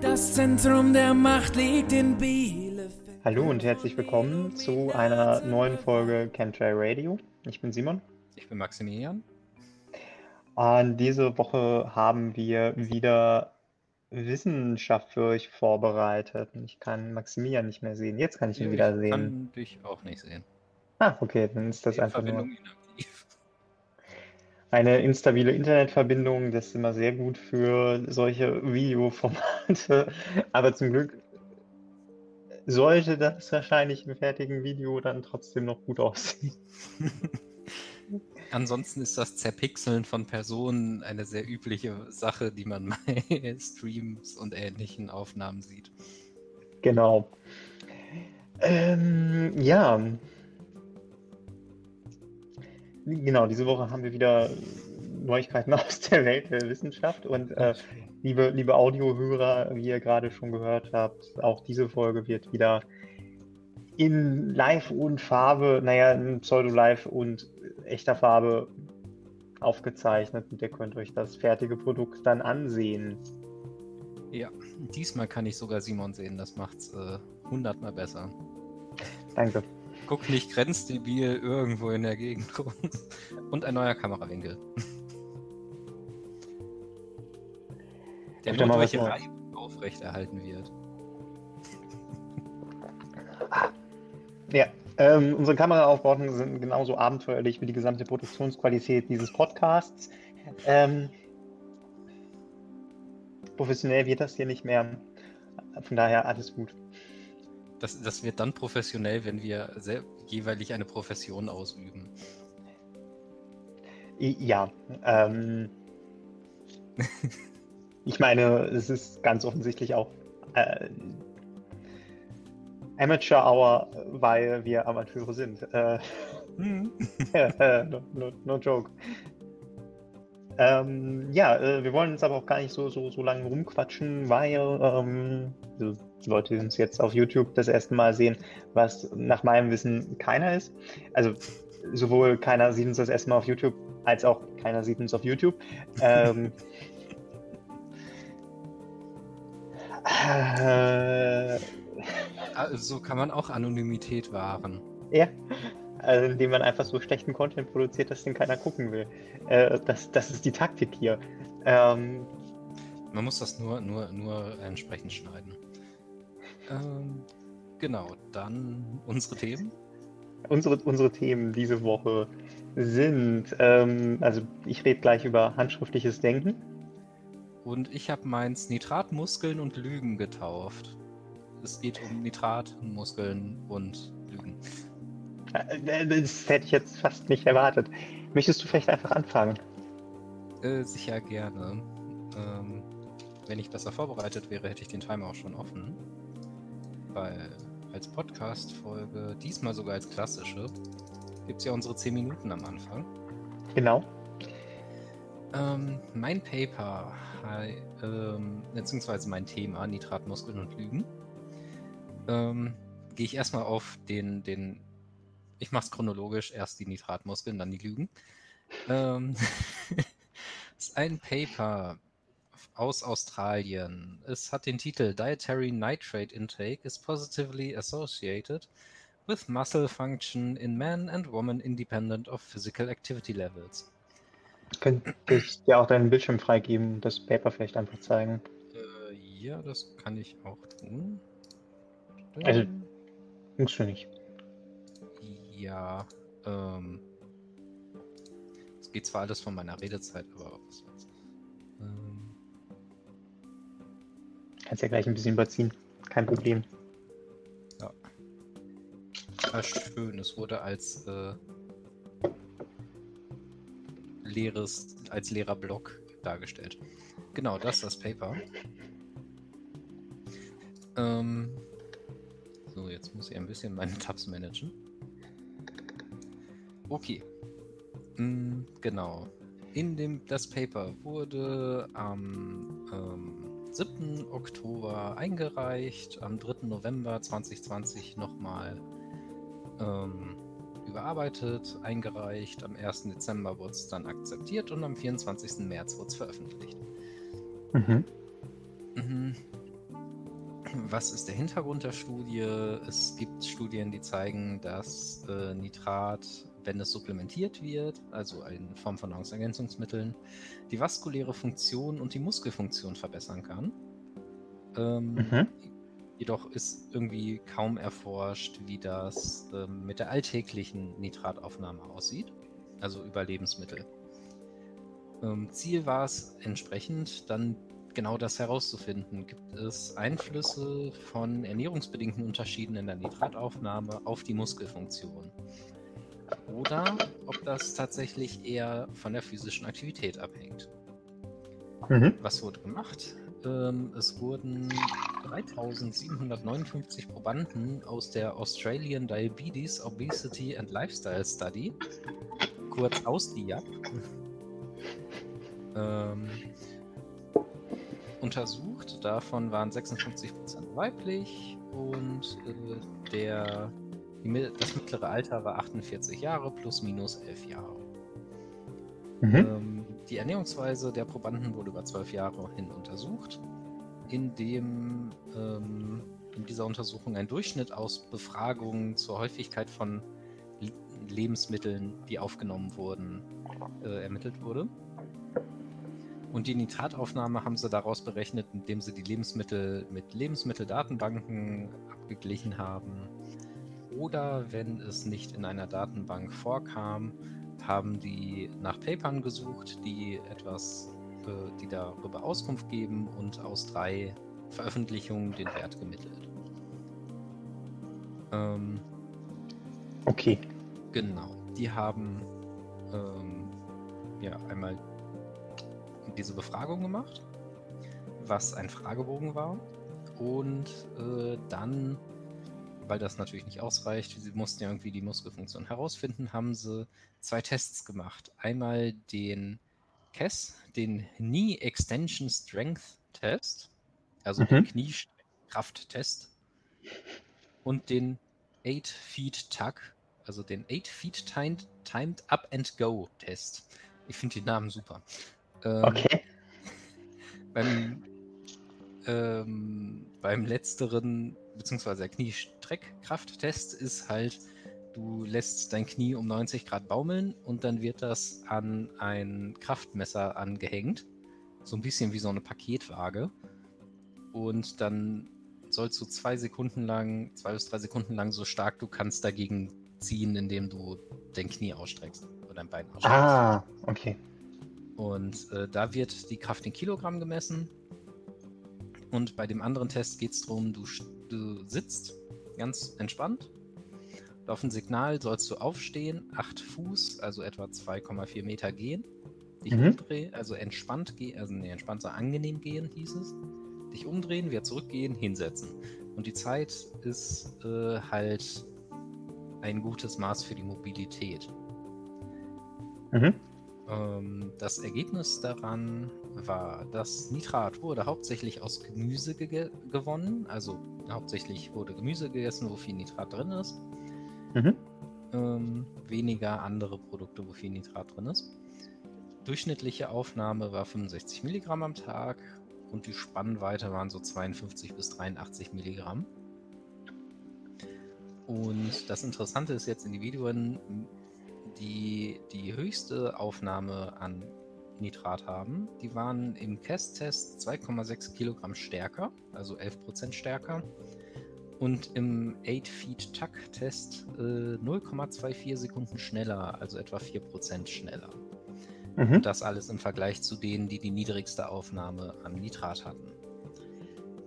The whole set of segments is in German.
Das Zentrum der Macht liegt in Bielefeld. Hallo und herzlich willkommen zu einer neuen Folge Chemtrail Radio. Ich bin Simon. Ich bin Maximilian. Und diese Woche haben wir wieder Wissenschaft für euch vorbereitet. Ich kann Maximilian nicht mehr sehen. Jetzt kann ich ihn wieder sehen. Ich kann dich auch nicht sehen. Ah, okay, dann ist das die einfach Verbindung nur inaktiv. Eine instabile Internetverbindung, das ist immer sehr gut für solche Videoformate. Aber zum Glück sollte das wahrscheinlich im fertigen Video dann trotzdem noch gut aussehen. Ansonsten ist das Zerpixeln von Personen eine sehr übliche Sache, die man bei Streams und ähnlichen Aufnahmen sieht. Genau. Ja. Genau, diese Woche haben wir wieder Neuigkeiten aus der Welt der Wissenschaft und liebe Audiohörer, wie ihr gerade schon gehört habt, auch diese Folge wird wieder in Live und Farbe, in Pseudo-Live und echter Farbe aufgezeichnet und ihr könnt euch das fertige Produkt dann ansehen. Ja, diesmal kann ich sogar Simon sehen, das macht's 100-mal besser. Danke. Guck nicht grenzdebil irgendwo in der Gegend rum. Und ein neuer Kamerawinkel. Der nur durch Reibung aufrechterhalten wird. Ja, unsere Kameraaufbauten sind genauso abenteuerlich wie die gesamte Produktionsqualität dieses Podcasts. Professionell wird das hier nicht mehr. Von daher alles gut. Das wird dann professionell, wenn wir jeweilig eine Profession ausüben. Ja. Ich meine, es ist ganz offensichtlich auch Amateur Hour, weil wir Amateure sind. No joke. Wir wollen uns aber auch gar nicht so lange rumquatschen, weil die Leute, die uns jetzt auf YouTube das erste Mal sehen, was nach meinem Wissen keiner ist. Also sowohl keiner sieht uns das erste Mal auf YouTube, als auch keiner sieht uns auf YouTube. So kann man auch Anonymität wahren. Ja, also indem man einfach so schlechten Content produziert, dass den keiner gucken will. Das ist die Taktik hier. Man muss das nur entsprechend schneiden. Genau, dann unsere Themen. Unsere Themen diese Woche sind, ich rede gleich über handschriftliches Denken. Und ich habe meins Nitratmuskeln und Lügen getauft. Es geht um Nitratmuskeln und Lügen. Das hätte ich jetzt fast nicht erwartet. Möchtest du vielleicht einfach anfangen? Sicher gerne. Wenn ich besser vorbereitet wäre, hätte ich den Timer auch schon offen. Weil als Podcast-Folge, diesmal sogar als klassische, gibt es ja unsere 10 Minuten am Anfang. Genau. Mein Paper, beziehungsweise mein Thema, Nitratmuskeln und Lügen, gehe ich erstmal auf den ich mache es chronologisch, erst die Nitratmuskeln, dann die Lügen. Das ist ein Paper aus Australien. Es hat den Titel Dietary Nitrate Intake is Positively Associated with Muscle Function in Men and Women Independent of Physical Activity Levels. Könnte ich dir auch deinen Bildschirm freigeben und das Paper vielleicht einfach zeigen? Ja, das kann ich auch tun. Also, musst du nicht. Ja, es geht zwar alles von meiner Redezeit, aber auch was weiß ich. Kannst ja gleich ein bisschen überziehen, kein Problem. Ja. War schön, es wurde als leerer Block dargestellt. Genau, das ist das Paper. So, jetzt muss ich ein bisschen meine Tabs managen. Okay. Genau. In das Paper wurde am 7. Oktober eingereicht, am 3. November 2020 nochmal überarbeitet, eingereicht, am 1. Dezember wurde es dann akzeptiert und am 24. März wurde es veröffentlicht. Mhm. Was ist der Hintergrund der Studie? Es gibt Studien, die zeigen, dass Nitrat, wenn es supplementiert wird, also in Form von Nahrungsergänzungsmitteln, die vaskuläre Funktion und die Muskelfunktion verbessern kann. Jedoch ist irgendwie kaum erforscht, wie das mit der alltäglichen Nitrataufnahme aussieht, also über Lebensmittel. Ziel war es entsprechend, dann genau das herauszufinden. Gibt es Einflüsse von ernährungsbedingten Unterschieden in der Nitrataufnahme auf die Muskelfunktion? Oder ob das tatsächlich eher von der physischen Aktivität abhängt. Was wurde gemacht? Es wurden 3.759 Probanden aus der Australian Diabetes Obesity and Lifestyle Study, kurz AUSDIAP, untersucht. Davon waren 56% weiblich und das mittlere Alter war 48 Jahre plus minus 11 Jahre. Die Ernährungsweise der Probanden wurde über 12 Jahre hin untersucht, indem in dieser Untersuchung ein Durchschnitt aus Befragungen zur Häufigkeit von Lebensmitteln, die aufgenommen wurden, ermittelt wurde. Und die Nitrataufnahme haben sie daraus berechnet, indem sie die Lebensmittel mit Lebensmitteldatenbanken abgeglichen haben. Oder wenn es nicht in einer Datenbank vorkam, haben die nach Papern gesucht, die darüber Auskunft geben und aus 3 Veröffentlichungen den Wert gemittelt. Okay. Genau. Die haben einmal diese Befragung gemacht, was ein Fragebogen war, und dann, weil das natürlich nicht ausreicht, sie mussten ja irgendwie die Muskelfunktion herausfinden, haben sie 2 Tests gemacht. Einmal den KESS, den Knee Extension Strength Test, also den Kniekrafttest, und den 8 Feet Tug, also den 8 Feet Timed Up and Go Test. Ich finde die Namen super. Okay. Beim letzteren, beziehungsweise der Kniestreckkrafttest ist halt, du lässt dein Knie um 90 Grad baumeln und dann wird das an ein Kraftmesser angehängt. So ein bisschen wie so eine Paketwaage. Und dann sollst du 2 bis 3 Sekunden lang so stark du kannst dagegen ziehen, indem du dein Knie ausstreckst oder dein Bein ausstreckst. Ah, okay. Und da wird die Kraft in Kilogramm gemessen. Und bei dem anderen Test geht es darum, du sitzt ganz entspannt. Und auf ein Signal sollst du aufstehen, 8 Fuß, also etwa 2,4 Meter gehen. Dich umdrehen, also entspannt gehen, angenehm gehen hieß es. Dich umdrehen, wieder zurückgehen, hinsetzen. Und die Zeit ist halt ein gutes Maß für die Mobilität. Das Ergebnis daran war, dass Nitrat wurde hauptsächlich aus Gemüse gewonnen, also hauptsächlich wurde Gemüse gegessen, wo viel Nitrat drin ist, weniger andere Produkte, wo viel Nitrat drin ist. Durchschnittliche Aufnahme war 65 Milligramm am Tag und die Spannweite waren so 52 bis 83 Milligramm. Und das Interessante ist jetzt, Individuen, die höchste Aufnahme an Nitrat haben, die waren im KESS-Test 2,6 Kilogramm stärker, also 11% stärker, und im 8-Feet-Tuck-Test 0,24 Sekunden schneller, also etwa 4% schneller. Und das alles im Vergleich zu denen, die niedrigste Aufnahme an Nitrat hatten.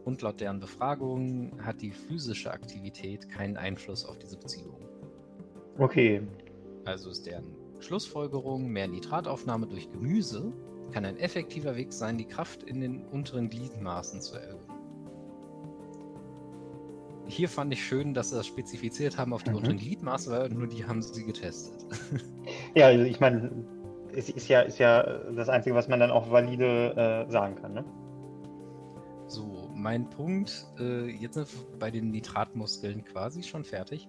Und laut deren Befragung hat die physische Aktivität keinen Einfluss auf diese Beziehung. Okay. Also ist deren Schlussfolgerung, mehr Nitrataufnahme durch Gemüse kann ein effektiver Weg sein, die Kraft in den unteren Gliedmaßen zu erhöhen. Hier fand ich schön, dass sie das spezifiziert haben auf die unteren Gliedmaße, weil nur die haben sie getestet. Ja, also ich meine, es ist ja das Einzige, was man dann auch valide sagen kann, ne? So, mein Punkt, jetzt sind wir bei den Nitratmuskeln quasi schon fertig.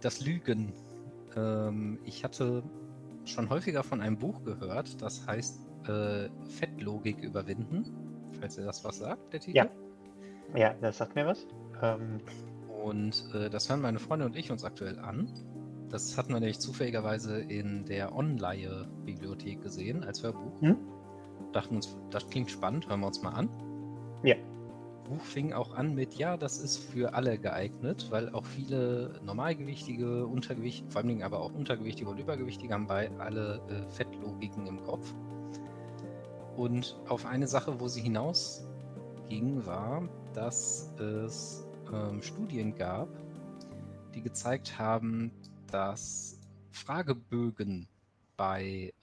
Das Lügen. Ich hatte schon häufiger von einem Buch gehört, das heißt Fettlogik überwinden, falls ihr das was sagt, der Titel. Ja. Ja, das sagt mir was. Und das hören meine Freunde und ich uns aktuell an. Das hatten wir nämlich zufälligerweise in der Online-Bibliothek gesehen als Hörbuch. Hm? Dachten uns, das klingt spannend, hören wir uns mal an. Ja. Das Buch fing auch an mit, ja, das ist für alle geeignet, weil auch viele Normalgewichtige, Untergewichtige, vor allen Dingen aber auch Untergewichtige und Übergewichtige haben alle Fettlogiken im Kopf. Und auf eine Sache, wo sie hinausging, war, dass es Studien gab, die gezeigt haben, dass Fragebögen bei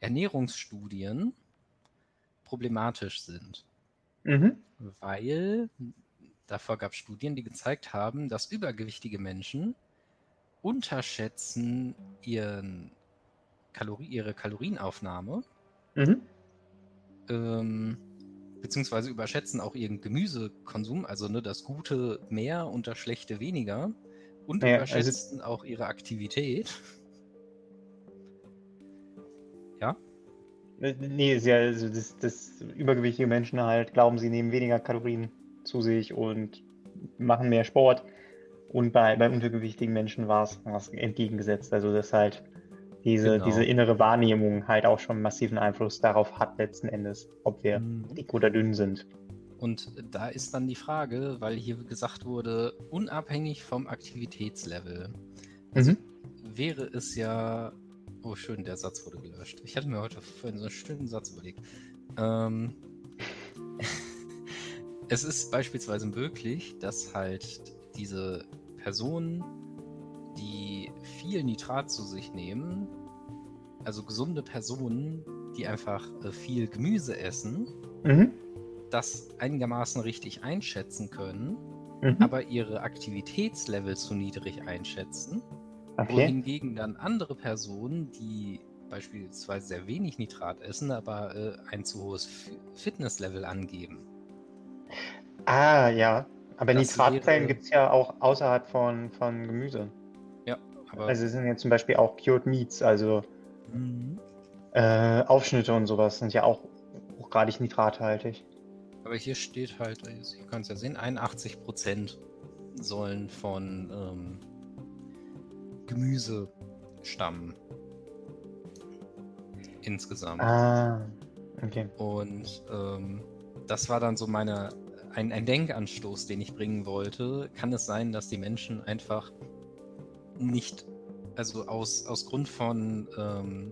Ernährungsstudien problematisch sind. Mhm. Weil davor gab es Studien, die gezeigt haben, dass übergewichtige Menschen unterschätzen ihre Kalorienaufnahme, mhm, beziehungsweise überschätzen auch ihren Gemüsekonsum, also ne, das Gute mehr und das Schlechte weniger, und ja, überschätzen also auch ihre Aktivität. Ja. Nee, also das übergewichtige Menschen halt glauben, sie nehmen weniger Kalorien zu sich und machen mehr Sport. Und bei untergewichtigen Menschen war es entgegengesetzt. Also dass halt diese innere Wahrnehmung halt auch schon massiven Einfluss darauf hat letzten Endes, ob wir dick oder dünn sind. Und da ist dann die Frage, weil hier gesagt wurde, unabhängig vom Aktivitätslevel, also wäre es ja... Oh, schön, der Satz wurde gelöscht. Ich hatte mir heute vorhin so einen schönen Satz überlegt. Es ist beispielsweise möglich, dass halt diese Personen, die viel Nitrat zu sich nehmen, also gesunde Personen, die einfach viel Gemüse essen, das einigermaßen richtig einschätzen können, aber ihre Aktivitätslevel zu niedrig einschätzen. Okay. Wohingegen dann andere Personen, die beispielsweise sehr wenig Nitrat essen, aber ein zu hohes Fitnesslevel angeben. Ah, ja. Aber Nitratzellen gibt es ja auch außerhalb von Gemüse. Ja, aber... Also es sind jetzt zum Beispiel auch Cured Meats, also Aufschnitte und sowas sind ja auch hochgradig nitrathaltig. Aber hier steht halt, ihr könnt es ja sehen, 81% sollen von... Gemüse stammen. Insgesamt. Ah, okay. Und das war dann so ein Denkanstoß, den ich bringen wollte. Kann es sein, dass die Menschen einfach nicht, also aus Grund von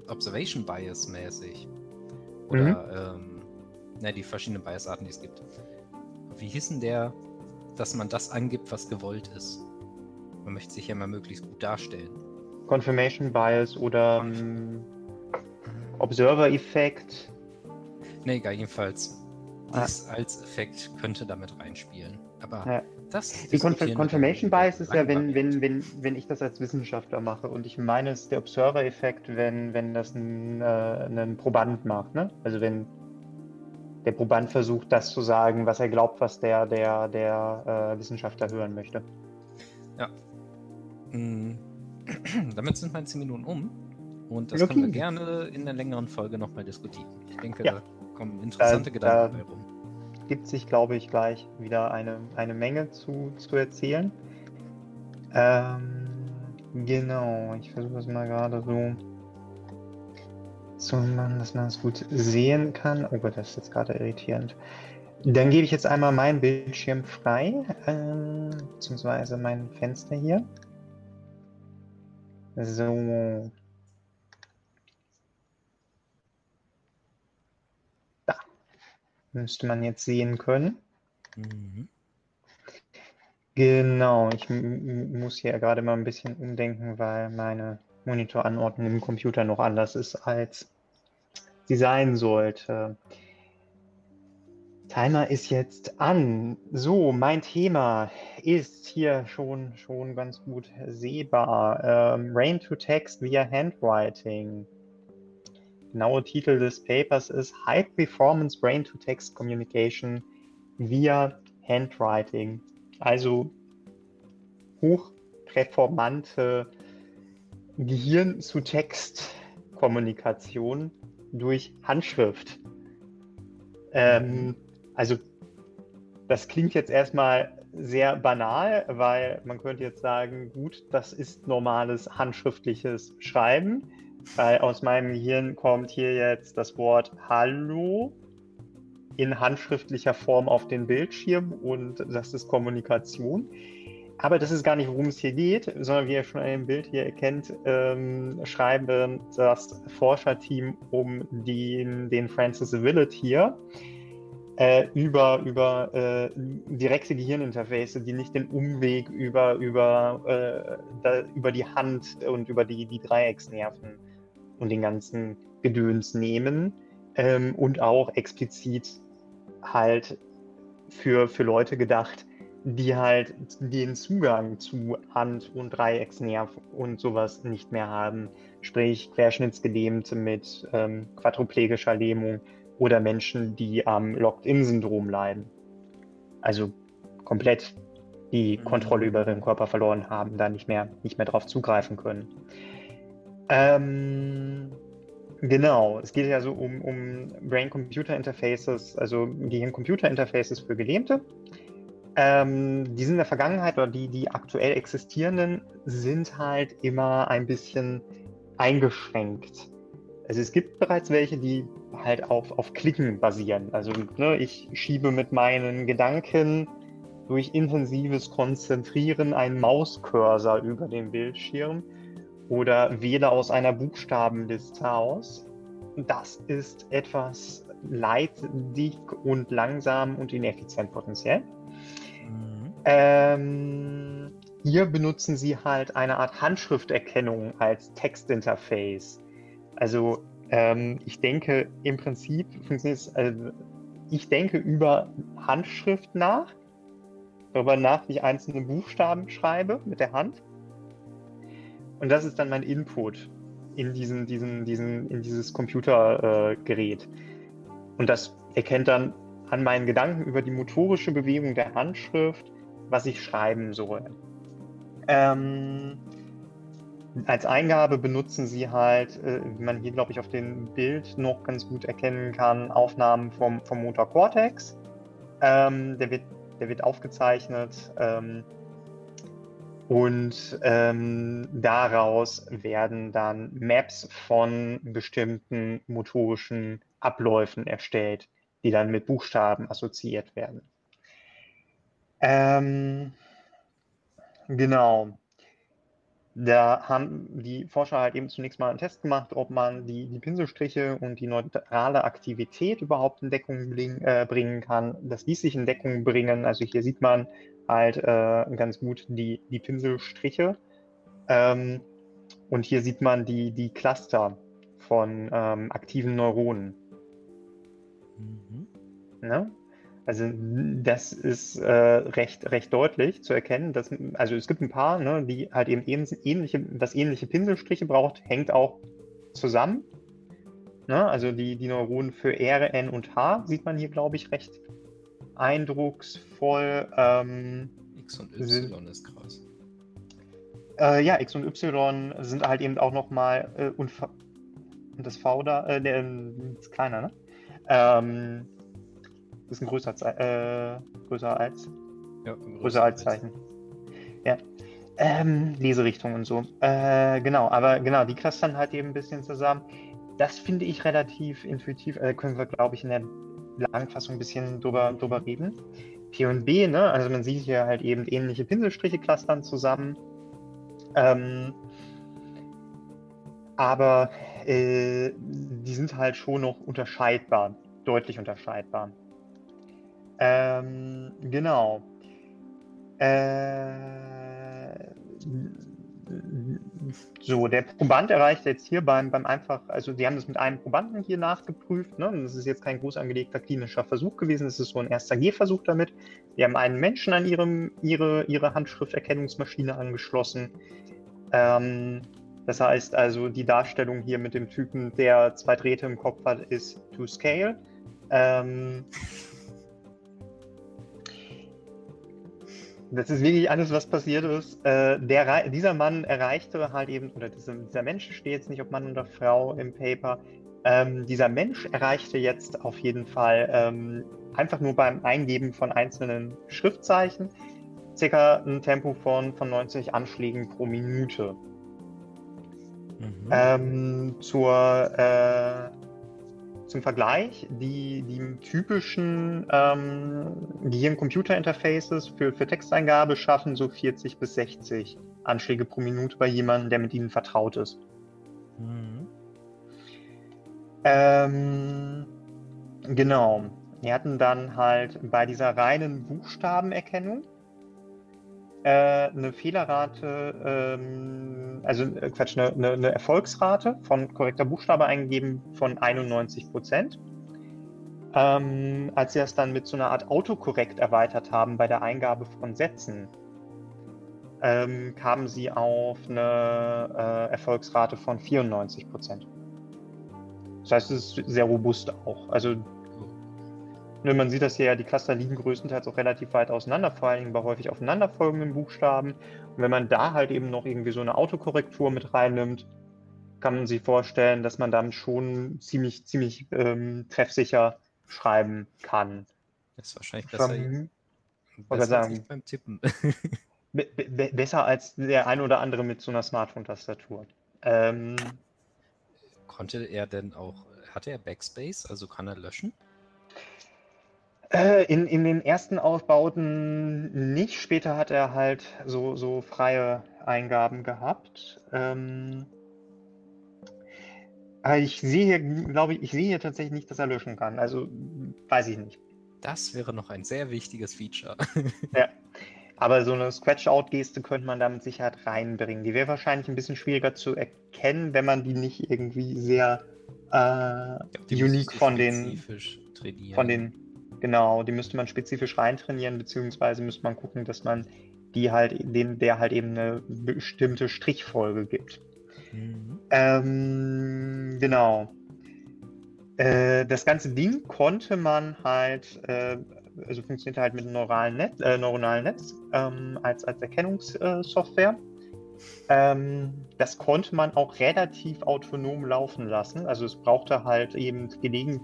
Observation Bias mäßig oder die verschiedenen Biasarten, die es gibt. Wie hieß denn der, dass man das angibt, was gewollt ist? Man möchte sich ja mal möglichst gut darstellen. Confirmation Bias oder Observer-Effekt. Ne, egal, jedenfalls. Das als Effekt könnte damit reinspielen. Aber das... Die Confirmation Bias ist ja, wenn ich das als Wissenschaftler mache. Und ich meine, es ist der Observer-Effekt, wenn das ein Proband macht. Ne? Also wenn der Proband versucht, das zu sagen, was er glaubt, was der Wissenschaftler hören möchte. Ja. Damit sind meine 10 Minuten um. Und das können wir gerne in der längeren Folge nochmal diskutieren. Ich denke, da kommen interessante Gedanken dabei rum. Gibt sich, glaube ich, gleich wieder eine Menge zu erzählen. Genau, ich versuche es mal gerade so machen, dass man es gut sehen kann. Oh Gott, das ist jetzt gerade irritierend. Dann gebe ich jetzt einmal meinen Bildschirm frei, beziehungsweise mein Fenster hier. So. Da. Müsste man jetzt sehen können. Mhm. Genau, ich muss hier gerade mal ein bisschen umdenken, weil meine Monitoranordnung im Computer noch anders ist, als sie sein sollte. Timer ist jetzt an. So, mein Thema ist hier schon ganz gut sehbar. Brain to Text via Handwriting. Genauer Titel des Papers ist High Performance Brain to Text Communication via Handwriting. Also hochperformante Gehirn-zu-Text-Kommunikation durch Handschrift. Also Das klingt jetzt erstmal sehr banal, weil man könnte jetzt sagen, gut, das ist normales handschriftliches Schreiben, weil aus meinem Gehirn kommt hier jetzt das Wort Hallo in handschriftlicher Form auf den Bildschirm und das ist Kommunikation. Aber das ist gar nicht, worum es hier geht, sondern wie ihr schon an dem Bild hier erkennt, schreiben das Forscherteam um den Francis Willett hier über direkte Gehirninterface, die nicht den Umweg über die Hand und über die Dreiecksnerven und den ganzen Gedöns nehmen und auch explizit halt für Leute gedacht, die halt den Zugang zu Hand- und Dreiecksnerv und sowas nicht mehr haben, sprich Querschnittsgelähmte mit quadriplegischer Lähmung oder Menschen, die am Locked-In-Syndrom leiden, also komplett die Kontrolle über ihren Körper verloren haben, da nicht mehr drauf zugreifen können. Genau, es geht ja so um Brain-Computer-Interfaces, also Gehirn-Computer-Interfaces für Gelähmte. Die sind in der Vergangenheit oder die aktuell existierenden sind halt immer ein bisschen eingeschränkt. Also es gibt bereits welche, die halt auf Klicken basieren. Also ich schiebe mit meinen Gedanken durch intensives Konzentrieren einen Mauscursor über den Bildschirm oder wähle aus einer Buchstabenliste aus. Das ist etwas leidig und langsam und ineffizient potenziell. Hier benutzen sie halt eine Art Handschrifterkennung als Textinterface. Also ich denke im Prinzip funktioniert es, ich denke über Handschrift nach, darüber nach, wie ich einzelne Buchstaben schreibe mit der Hand. Und das ist dann mein Input in dieses Computergerät. Und das erkennt dann an meinen Gedanken über die motorische Bewegung der Handschrift, was ich schreiben soll. Als Eingabe benutzen sie halt, wie man hier, glaube ich, auf dem Bild noch ganz gut erkennen kann, Aufnahmen vom Motorkortex. Der wird aufgezeichnet und daraus werden dann Maps von bestimmten motorischen Abläufen erstellt, die dann mit Buchstaben assoziiert werden. Genau. Da haben die Forscher halt eben zunächst mal einen Test gemacht, ob man die Pinselstriche und die neurale Aktivität überhaupt in Deckung bringen kann. Das ließ sich in Deckung bringen. Also hier sieht man halt ganz gut die Pinselstriche. Und hier sieht man die Cluster von aktiven Neuronen. Mhm. Ne? Also das ist recht deutlich zu erkennen, dass, also es gibt ein paar, ne, die halt eben ähnliche Pinselstriche braucht, hängt auch zusammen. Ne? Also die Neuronen für R, N und H sieht man hier, glaube ich, recht eindrucksvoll. X und Y ist krass. Ja, X und Y sind halt eben auch nochmal und das V da, der ist kleiner, ne? Das ist ein größer als Zeichen. Ja. Leserichtung und so. Genau, die clustern halt eben ein bisschen zusammen. Das finde ich relativ intuitiv. Können wir, glaube ich, in der Langfassung ein bisschen drüber reden. P und B, ne? Also man sieht hier halt eben ähnliche Pinselstriche clustern zusammen. Aber die sind halt schon noch unterscheidbar, deutlich unterscheidbar. Genau. So, der Proband erreicht jetzt hier beim einfach, also die haben das mit einem Probanden hier nachgeprüft, ne? Das ist jetzt kein groß angelegter klinischer Versuch gewesen, das ist so ein erster Gehversuch damit. Die haben einen Menschen an ihre Handschrifterkennungsmaschine angeschlossen. Das heißt also, die Darstellung hier mit dem Typen, der 2 Drähte im Kopf hat, ist to scale. Das ist wirklich alles, was passiert ist. Dieser Mann erreichte halt eben, oder dieser Mensch, steht jetzt nicht, ob Mann oder Frau im Paper, Dieser Mensch erreichte jetzt auf jeden Fall einfach nur beim Eingeben von einzelnen Schriftzeichen circa ein Tempo von 90 Anschlägen pro Minute. Mhm. Zum Vergleich, die typischen Gehirn-Computer-Interfaces für Texteingabe schaffen so 40 bis 60 Anschläge pro Minute bei jemandem, der mit ihnen vertraut ist. Mhm. Genau. Wir hatten dann halt bei dieser reinen Buchstabenerkennung eine Fehlerrate, eine Erfolgsrate von korrekter Buchstabe eingegeben von 91%. Als sie das dann mit so einer Art Autokorrekt erweitert haben bei der Eingabe von Sätzen, kamen sie auf eine Erfolgsrate von 94%. Das heißt, es ist sehr robust auch. Also man sieht das hier ja, die Cluster liegen größtenteils auch relativ weit auseinander, vor allen Dingen bei häufig aufeinanderfolgenden Buchstaben. Und wenn man da halt eben noch irgendwie so eine Autokorrektur mit reinnimmt, kann man sich vorstellen, dass man damit schon ziemlich treffsicher schreiben kann. Das ist wahrscheinlich besser als nicht beim Tippen. Besser als der ein oder andere mit so einer Smartphone-Tastatur. Hatte er Backspace, also kann er löschen? In den ersten Aufbauten nicht, später hat er halt so freie Eingaben gehabt. Ich sehe hier tatsächlich nicht, dass er löschen kann, also weiß ich nicht. Das wäre noch ein sehr wichtiges Feature. Ja, aber so eine Scratch-Out-Geste könnte man da mit Sicherheit reinbringen. Die wäre wahrscheinlich ein bisschen schwieriger zu erkennen, wenn man die nicht irgendwie sehr unique Genau, die müsste man spezifisch reintrainieren, beziehungsweise müsste man gucken, dass man die halt, der halt eben eine bestimmte Strichfolge gibt. Mhm. Genau. Das ganze Ding konnte man halt, funktioniert halt mit einem neuronalen Netz als Erkennungssoftware. Das konnte man auch relativ autonom laufen lassen. Also es brauchte halt eben gelegentlich.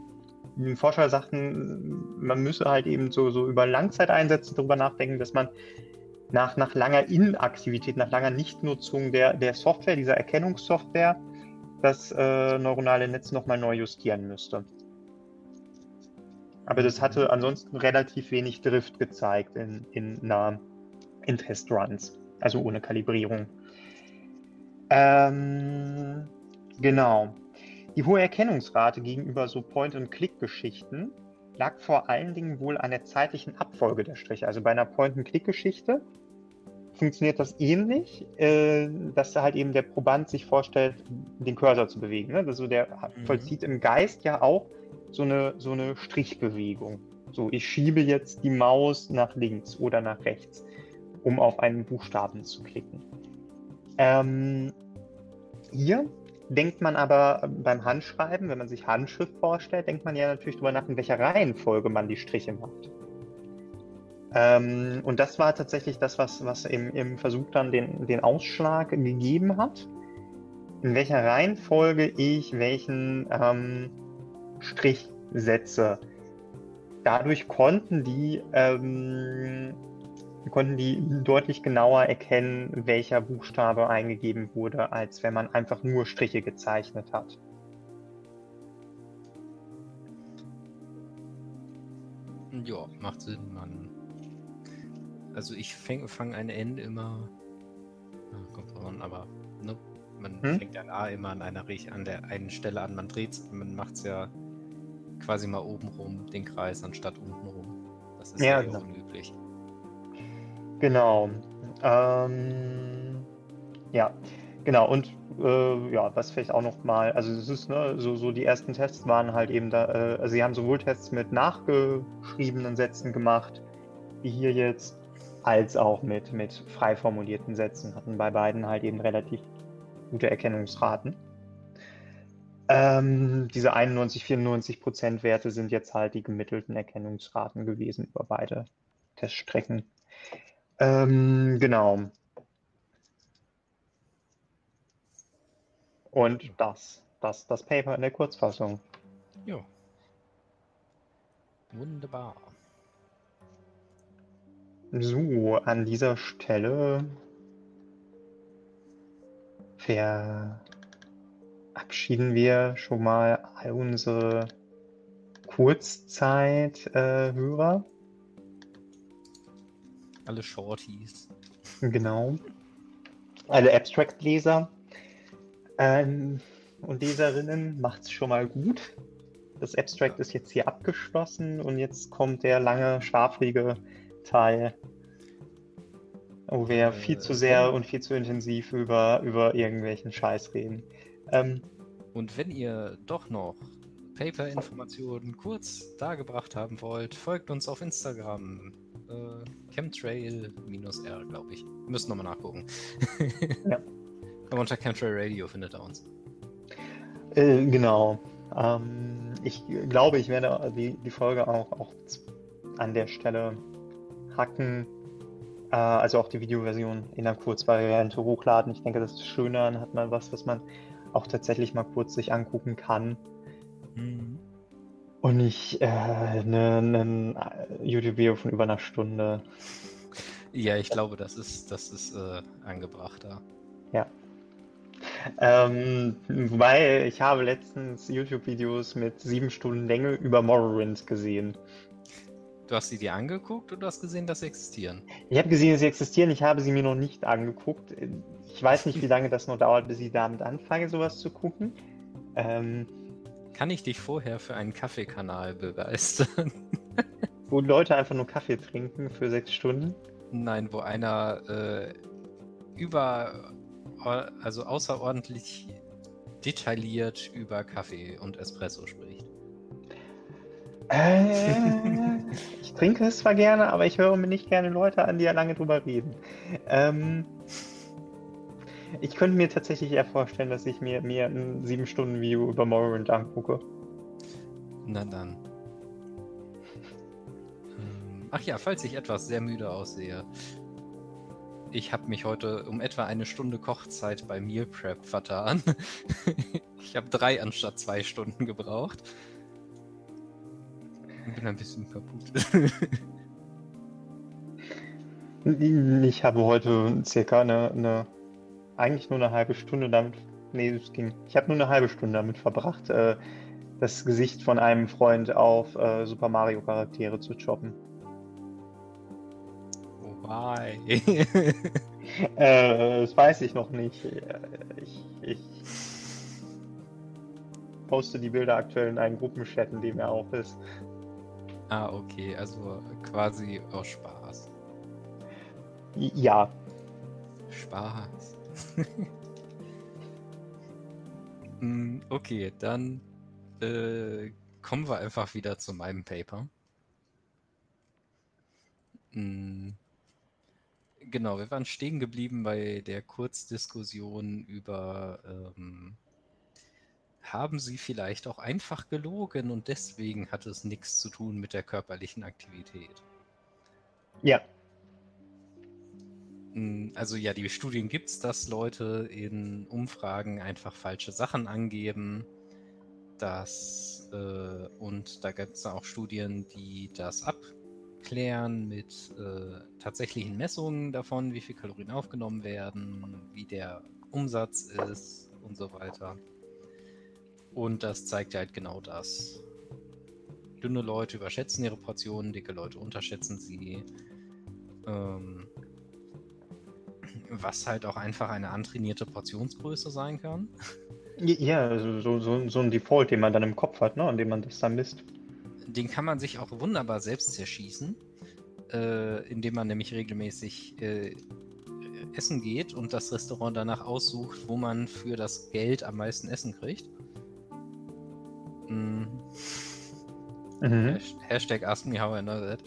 Die Forscher sagten, man müsse halt eben so über Langzeiteinsätze darüber nachdenken, dass man nach langer Inaktivität, nach langer Nichtnutzung der Software, dieser Erkennungssoftware, das neuronale Netz nochmal neu justieren müsste. Aber das hatte ansonsten relativ wenig Drift gezeigt in Testruns, also ohne Kalibrierung. Genau. Die hohe Erkennungsrate gegenüber so Point-and-Click-Geschichten lag vor allen Dingen wohl an der zeitlichen Abfolge der Striche. Also bei einer Point-and-Click-Geschichte funktioniert das ähnlich, dass da halt eben der Proband sich vorstellt, den Cursor zu bewegen. Ne? Also der vollzieht im Geist ja auch so eine Strichbewegung. So, ich schiebe jetzt die Maus nach links oder nach rechts, um auf einen Buchstaben zu klicken. Hier denkt man aber beim Handschreiben, wenn man sich Handschrift vorstellt, denkt man ja natürlich darüber nach, in welcher Reihenfolge man die Striche macht. Und das war tatsächlich das, was im Versuch dann den Ausschlag gegeben hat, in welcher Reihenfolge ich welchen Strich setze. Dadurch konnten die deutlich genauer erkennen, welcher Buchstabe eingegeben wurde, als wenn man einfach nur Striche gezeichnet hat. Ja, macht Sinn, Mann. Also ich fange ein N immer... Kommt dran, aber ne? Man fängt ein A immer an der einen Stelle an. Man macht es ja quasi mal oben rum, den Kreis, anstatt unten rum. Das ist ja auch unüblich. Genau. Was vielleicht auch nochmal, also es ist die ersten Tests waren halt eben da, also sie haben sowohl Tests mit nachgeschriebenen Sätzen gemacht, wie hier jetzt, als auch mit frei formulierten Sätzen, hatten bei beiden halt eben relativ gute Erkennungsraten. Diese 91-94% Werte sind jetzt halt die gemittelten Erkennungsraten gewesen über beide Teststrecken. Genau. Und das Das ist das Paper in der Kurzfassung. Jo. Wunderbar. So, an dieser Stelle verabschieden wir schon mal all unsere Kurzzeit-Hörer. Alle Shorties. Genau. Alle Abstract-Leser. Und Leserinnen, macht's schon mal gut. Das Abstract ist jetzt hier abgeschlossen und jetzt kommt der lange, schlafrige Teil, wo wir viel zu sehr und viel zu intensiv über irgendwelchen Scheiß reden. Und wenn ihr doch noch Paper-Informationen kurz dargebracht haben wollt, folgt uns auf Instagram. Chemtrail-R, glaube ich. Wir müssen nochmal nachgucken. Ja. Aber unter Chemtrail Radio findet er uns. Genau. Ich glaube, ich werde die Folge auch an der Stelle hacken. Also auch die Videoversion in einer Kurzvariante hochladen. Ich denke, das ist schöner. Dann hat man was man auch tatsächlich mal kurz sich angucken kann. Mhm. Und nicht ein YouTube-Video von über einer Stunde. Ja, ich glaube, das ist angebrachter. Ja. Wobei, ich habe letztens YouTube-Videos mit 7 Stunden Länge über Morrowind gesehen. Du hast sie dir angeguckt oder du hast gesehen, dass sie existieren? Ich habe gesehen, dass sie existieren. Ich habe sie mir noch nicht angeguckt. Ich weiß nicht, wie lange das noch dauert, bis ich damit anfange, sowas zu gucken. Kann ich dich vorher für einen Kaffeekanal begeistern? Wo Leute einfach nur Kaffee trinken für 6 Stunden? Nein, wo einer außerordentlich detailliert über Kaffee und Espresso spricht. Ich trinke es zwar gerne, aber ich höre mir nicht gerne Leute an, die ja lange drüber reden. Ich könnte mir tatsächlich eher vorstellen, dass ich mir ein 7-Stunden-Video über Morrowind angucke. Na dann. Ach ja, falls ich etwas sehr müde aussehe. Ich habe mich heute um etwa 1 Stunde Kochzeit bei Meal Prep vertan. Ich habe 3 anstatt 2 Stunden gebraucht. Ich bin ein bisschen kaputt. Ich habe heute circa eigentlich nur eine halbe Stunde damit. Nee, es ging. Ich habe nur eine halbe Stunde damit verbracht, das Gesicht von einem Freund auf Super Mario Charaktere zu choppen. Oh, why? Das weiß ich noch nicht. Ich poste die Bilder aktuell in einem Gruppenchat, in dem er auch ist. Ah, okay. Also quasi aus Spaß. Ja. Spaß. Okay, dann kommen wir einfach wieder zu meinem Paper. Genau, wir waren stehen geblieben bei der Kurzdiskussion über haben Sie vielleicht auch einfach gelogen und deswegen hat es nichts zu tun mit der körperlichen Aktivität? Ja. Also ja, die Studien gibt es, dass Leute in Umfragen einfach falsche Sachen angeben. Und da gibt es auch Studien, die das abklären mit tatsächlichen Messungen davon, wie viel Kalorien aufgenommen werden, wie der Umsatz ist und so weiter. Und das zeigt halt genau das. Dünne Leute überschätzen ihre Portionen, dicke Leute unterschätzen sie. Was halt auch einfach eine antrainierte Portionsgröße sein kann. Ja, so ein Default, den man dann im Kopf hat, ne? An dem man das dann misst. Den kann man sich auch wunderbar selbst zerschießen, indem man nämlich regelmäßig essen geht und das Restaurant danach aussucht, wo man für das Geld am meisten Essen kriegt. Mhm. Hashtag ask me how I know that.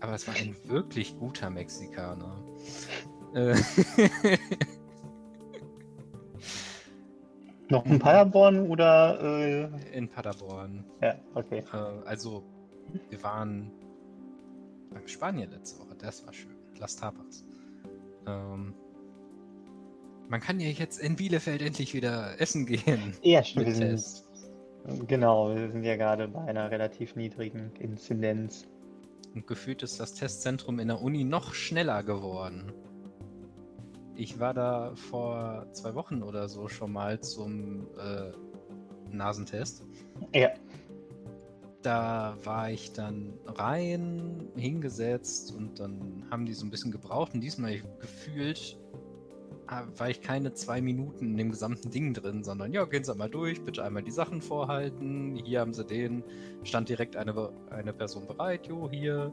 Aber es war ein wirklich guter Mexikaner. Noch in Paderborn oder? In Paderborn. Ja, okay. Also, wir waren beim Spanier letzte Woche. Das war schön. Las Tapas. Man kann ja jetzt in Bielefeld endlich wieder essen gehen. Ja, stimmt. Genau, wir sind ja gerade bei einer relativ niedrigen Inzidenz. Und gefühlt ist das Testzentrum in der Uni noch schneller geworden. Ich war da vor 2 Wochen oder so schon mal zum Nasentest. Ja. Da war ich dann rein, hingesetzt und dann haben die so ein bisschen gebraucht. Und diesmal gefühlt war ich keine 2 Minuten in dem gesamten Ding drin, sondern ja, gehen Sie einmal durch, bitte einmal die Sachen vorhalten. Hier haben Sie den, stand direkt eine Person bereit, jo, hier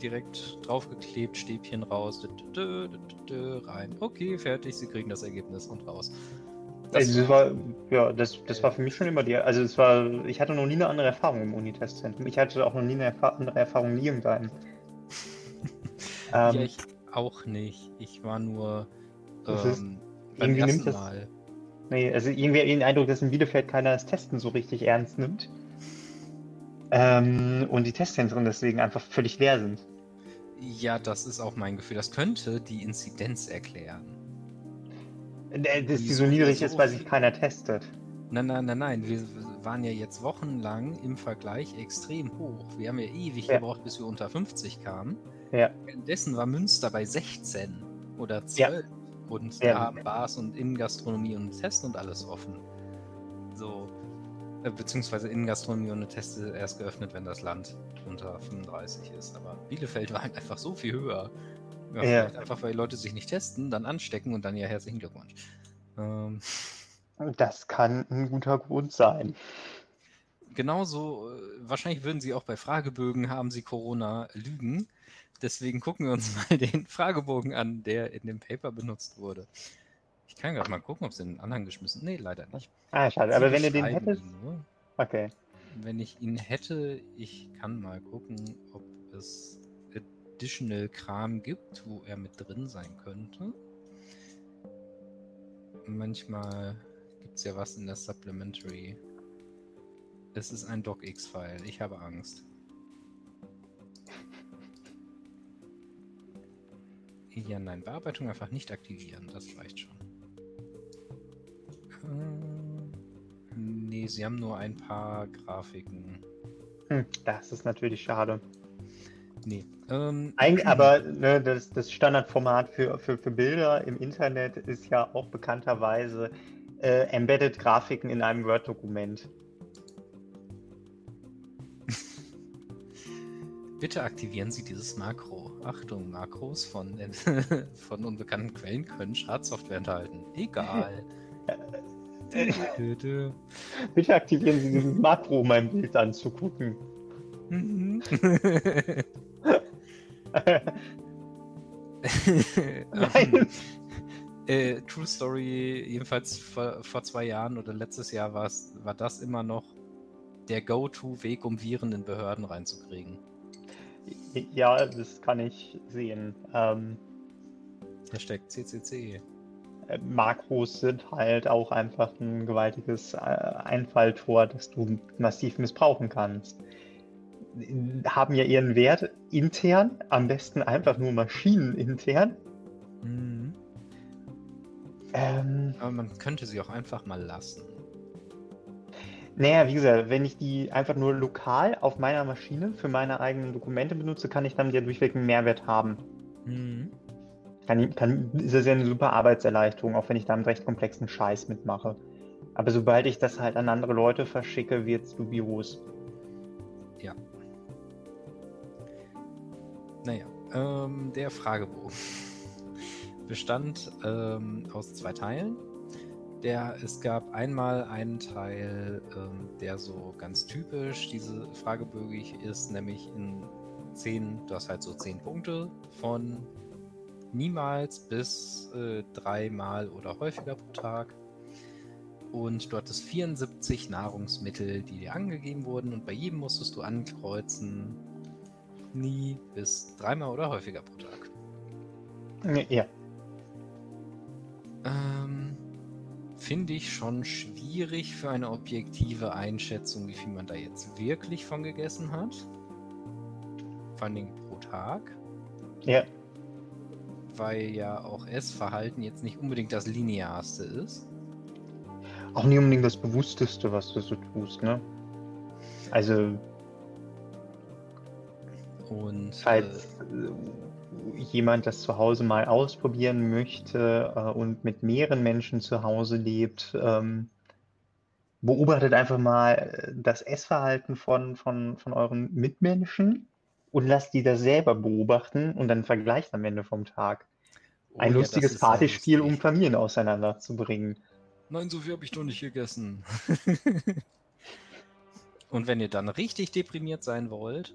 direkt draufgeklebt, Stäbchen raus, rein, okay, fertig, Sie kriegen das Ergebnis und raus. Das war für mich schon immer ich hatte noch nie eine andere Erfahrung im Unitestzentrum. Ich hatte auch noch nie eine andere Erfahrung nie im Deinem. Ja, ich auch nicht. Ich war nur beim ersten Mal. Irgendwie den Eindruck, dass in Bielefeld keiner das Testen so richtig ernst nimmt. Und die Testzentren deswegen einfach völlig leer sind. Ja, das ist auch mein Gefühl. Das könnte die Inzidenz erklären. Dass die so niedrig ist, weil sich keiner testet. Nein. Wir waren ja jetzt wochenlang im Vergleich extrem hoch. Wir haben ja ewig gebraucht, bis wir unter 50 kamen. Ja. Währenddessen war Münster bei 16 oder 12 und da haben Bars und Innengastronomie und Tests und alles offen. So, beziehungsweise Innengastronomie und Teste erst geöffnet, wenn das Land unter 35 ist. Aber Bielefeld war halt einfach so viel höher. Ja, vielleicht einfach, weil die Leute sich nicht testen, dann anstecken und dann ja herzlichen Glückwunsch. Das kann ein guter Grund sein. Genauso, wahrscheinlich würden sie auch bei Fragebögen, haben sie Corona, lügen. Deswegen gucken wir uns mal den Fragebogen an, der in dem Paper benutzt wurde. Ich kann gerade mal gucken, ob sie den Anhang geschmissen. Nee, leider nicht. Ah, schade, aber wenn du den hättest... Okay. Wenn ich ihn hätte, ich kann mal gucken, ob es... additional Kram gibt, wo er mit drin sein könnte. Manchmal gibt es ja was in der Supplementary. Es ist ein DocX-File. Ich habe Angst. Ja, nein, Bearbeitung einfach nicht aktivieren. Das reicht schon. Nee, sie haben nur ein paar Grafiken. Das ist natürlich schade. Nee. Das Standardformat für Bilder im Internet ist ja auch bekannterweise embedded Grafiken in einem Word-Dokument. Bitte aktivieren Sie dieses Makro. Achtung, Makros von unbekannten Quellen können Schadsoftware enthalten. Egal. Bitte aktivieren Sie dieses Makro, um mein Bild anzugucken. True Story, jedenfalls vor 2 Jahren oder letztes Jahr war das immer noch der Go-To-Weg, um Viren in Behörden reinzukriegen. Ja, das kann ich sehen. Hashtag CCC. Makros sind halt auch einfach ein gewaltiges Einfalltor, das du massiv missbrauchen kannst. Haben ja ihren Wert intern, am besten einfach nur maschinenintern. Mhm. Aber man könnte sie auch einfach mal lassen. Naja, wie gesagt, wenn ich die einfach nur lokal auf meiner Maschine für meine eigenen Dokumente benutze, kann ich damit ja durchweg einen Mehrwert haben. Mhm. Ist das ja eine super Arbeitserleichterung, auch wenn ich da einen recht komplexen Scheiß mitmache. Aber sobald ich das halt an andere Leute verschicke, wird's dubios. Ja. Naja, der Fragebogen bestand aus 2 Teilen. Es gab einmal einen Teil, der so ganz typisch diese Fragebögen ist, nämlich in 10, du hast halt so 10 Punkte von niemals bis 3 Mal oder häufiger pro Tag. Und du hattest 74 Nahrungsmittel, die dir angegeben wurden und bei jedem musstest du ankreuzen, nie bis 3 Mal oder häufiger pro Tag. Ja. Finde ich schon schwierig für eine objektive Einschätzung, wie viel man da jetzt wirklich von gegessen hat. Vor allem pro Tag. Ja. weil ja auch Essverhalten jetzt nicht unbedingt das linearste ist. Auch nicht unbedingt das Bewussteste, was du so tust, ne? Also... Und... Falls jemand das zu Hause mal ausprobieren möchte und mit mehreren Menschen zu Hause lebt, beobachtet einfach mal das Essverhalten von euren Mitmenschen und lasst die das selber beobachten und dann vergleicht am Ende vom Tag. Ein lustiges Partyspiel, um Familien auseinanderzubringen. Nein, so viel habe ich doch nicht gegessen. Und wenn ihr dann richtig deprimiert sein wollt,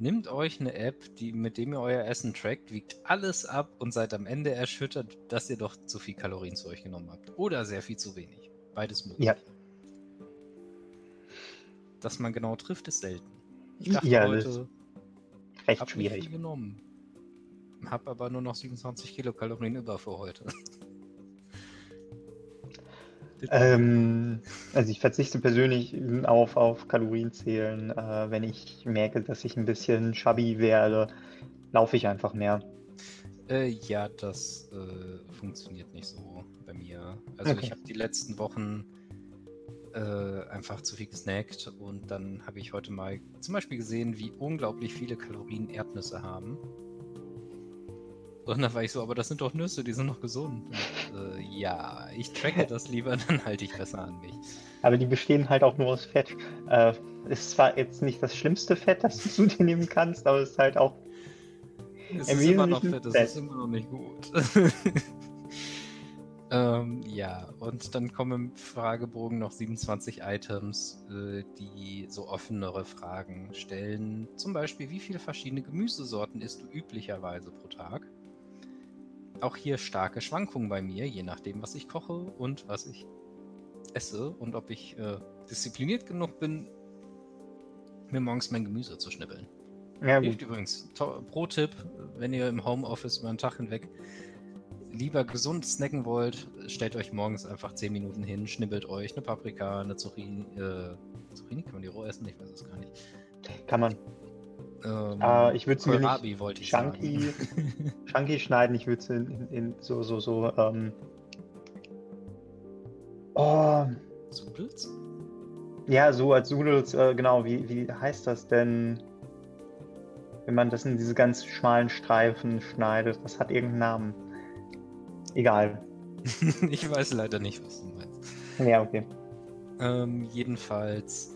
nehmt euch eine App, mit dem ihr euer Essen trackt, wiegt alles ab und seid am Ende erschüttert, dass ihr doch zu viel Kalorien zu euch genommen habt. Oder sehr viel zu wenig. Beides möglich. Ja. Dass man genau trifft, ist selten. Ich dachte ja, heute, ich habe nicht viel genommen. Habe aber nur noch 27 Kilokalorien über für heute. Also ich verzichte persönlich auf Kalorienzählen. Wenn ich merke, dass ich ein bisschen chubby werde, laufe ich einfach mehr. Ja, das funktioniert nicht so bei mir. Also okay. Ich habe die letzten Wochen einfach zu viel gesnackt und dann habe ich heute mal zum Beispiel gesehen, wie unglaublich viele Kalorien Erdnüsse haben. Und da war ich so, aber das sind doch Nüsse, die sind doch gesund. Und, ja, ich tracke das lieber, dann halte ich besser an mich. Aber die bestehen halt auch nur aus Fett. Ist zwar jetzt nicht das schlimmste Fett, das du zu dir nehmen kannst, aber es ist halt auch es im ist immer noch Fett, es ist immer noch nicht gut. Ja, und dann kommen im Fragebogen noch 27 Items, die so offenere Fragen stellen. Zum Beispiel, wie viele verschiedene Gemüsesorten isst du üblicherweise pro Tag? Auch hier starke Schwankungen bei mir, je nachdem, was ich koche und was ich esse und ob ich diszipliniert genug bin, mir morgens mein Gemüse zu schnibbeln. Ja, hilft übrigens. Pro-Tipp, wenn ihr im Homeoffice über den Tag hinweg lieber gesund snacken wollt, stellt euch morgens einfach 10 Minuten hin, schnibbelt euch eine Paprika, eine Zucchini. Zucchini kann man die roh essen? Ich weiß es gar nicht. Kann man. Ich würde es chunky schneiden, ich würde es in so. Sudels? Ja, so als Sudels, genau. Wie heißt das denn, wenn man das in diese ganz schmalen Streifen schneidet? Das hat irgendeinen Namen. Egal. Ich weiß leider nicht, was du meinst. Ja, okay. Jedenfalls.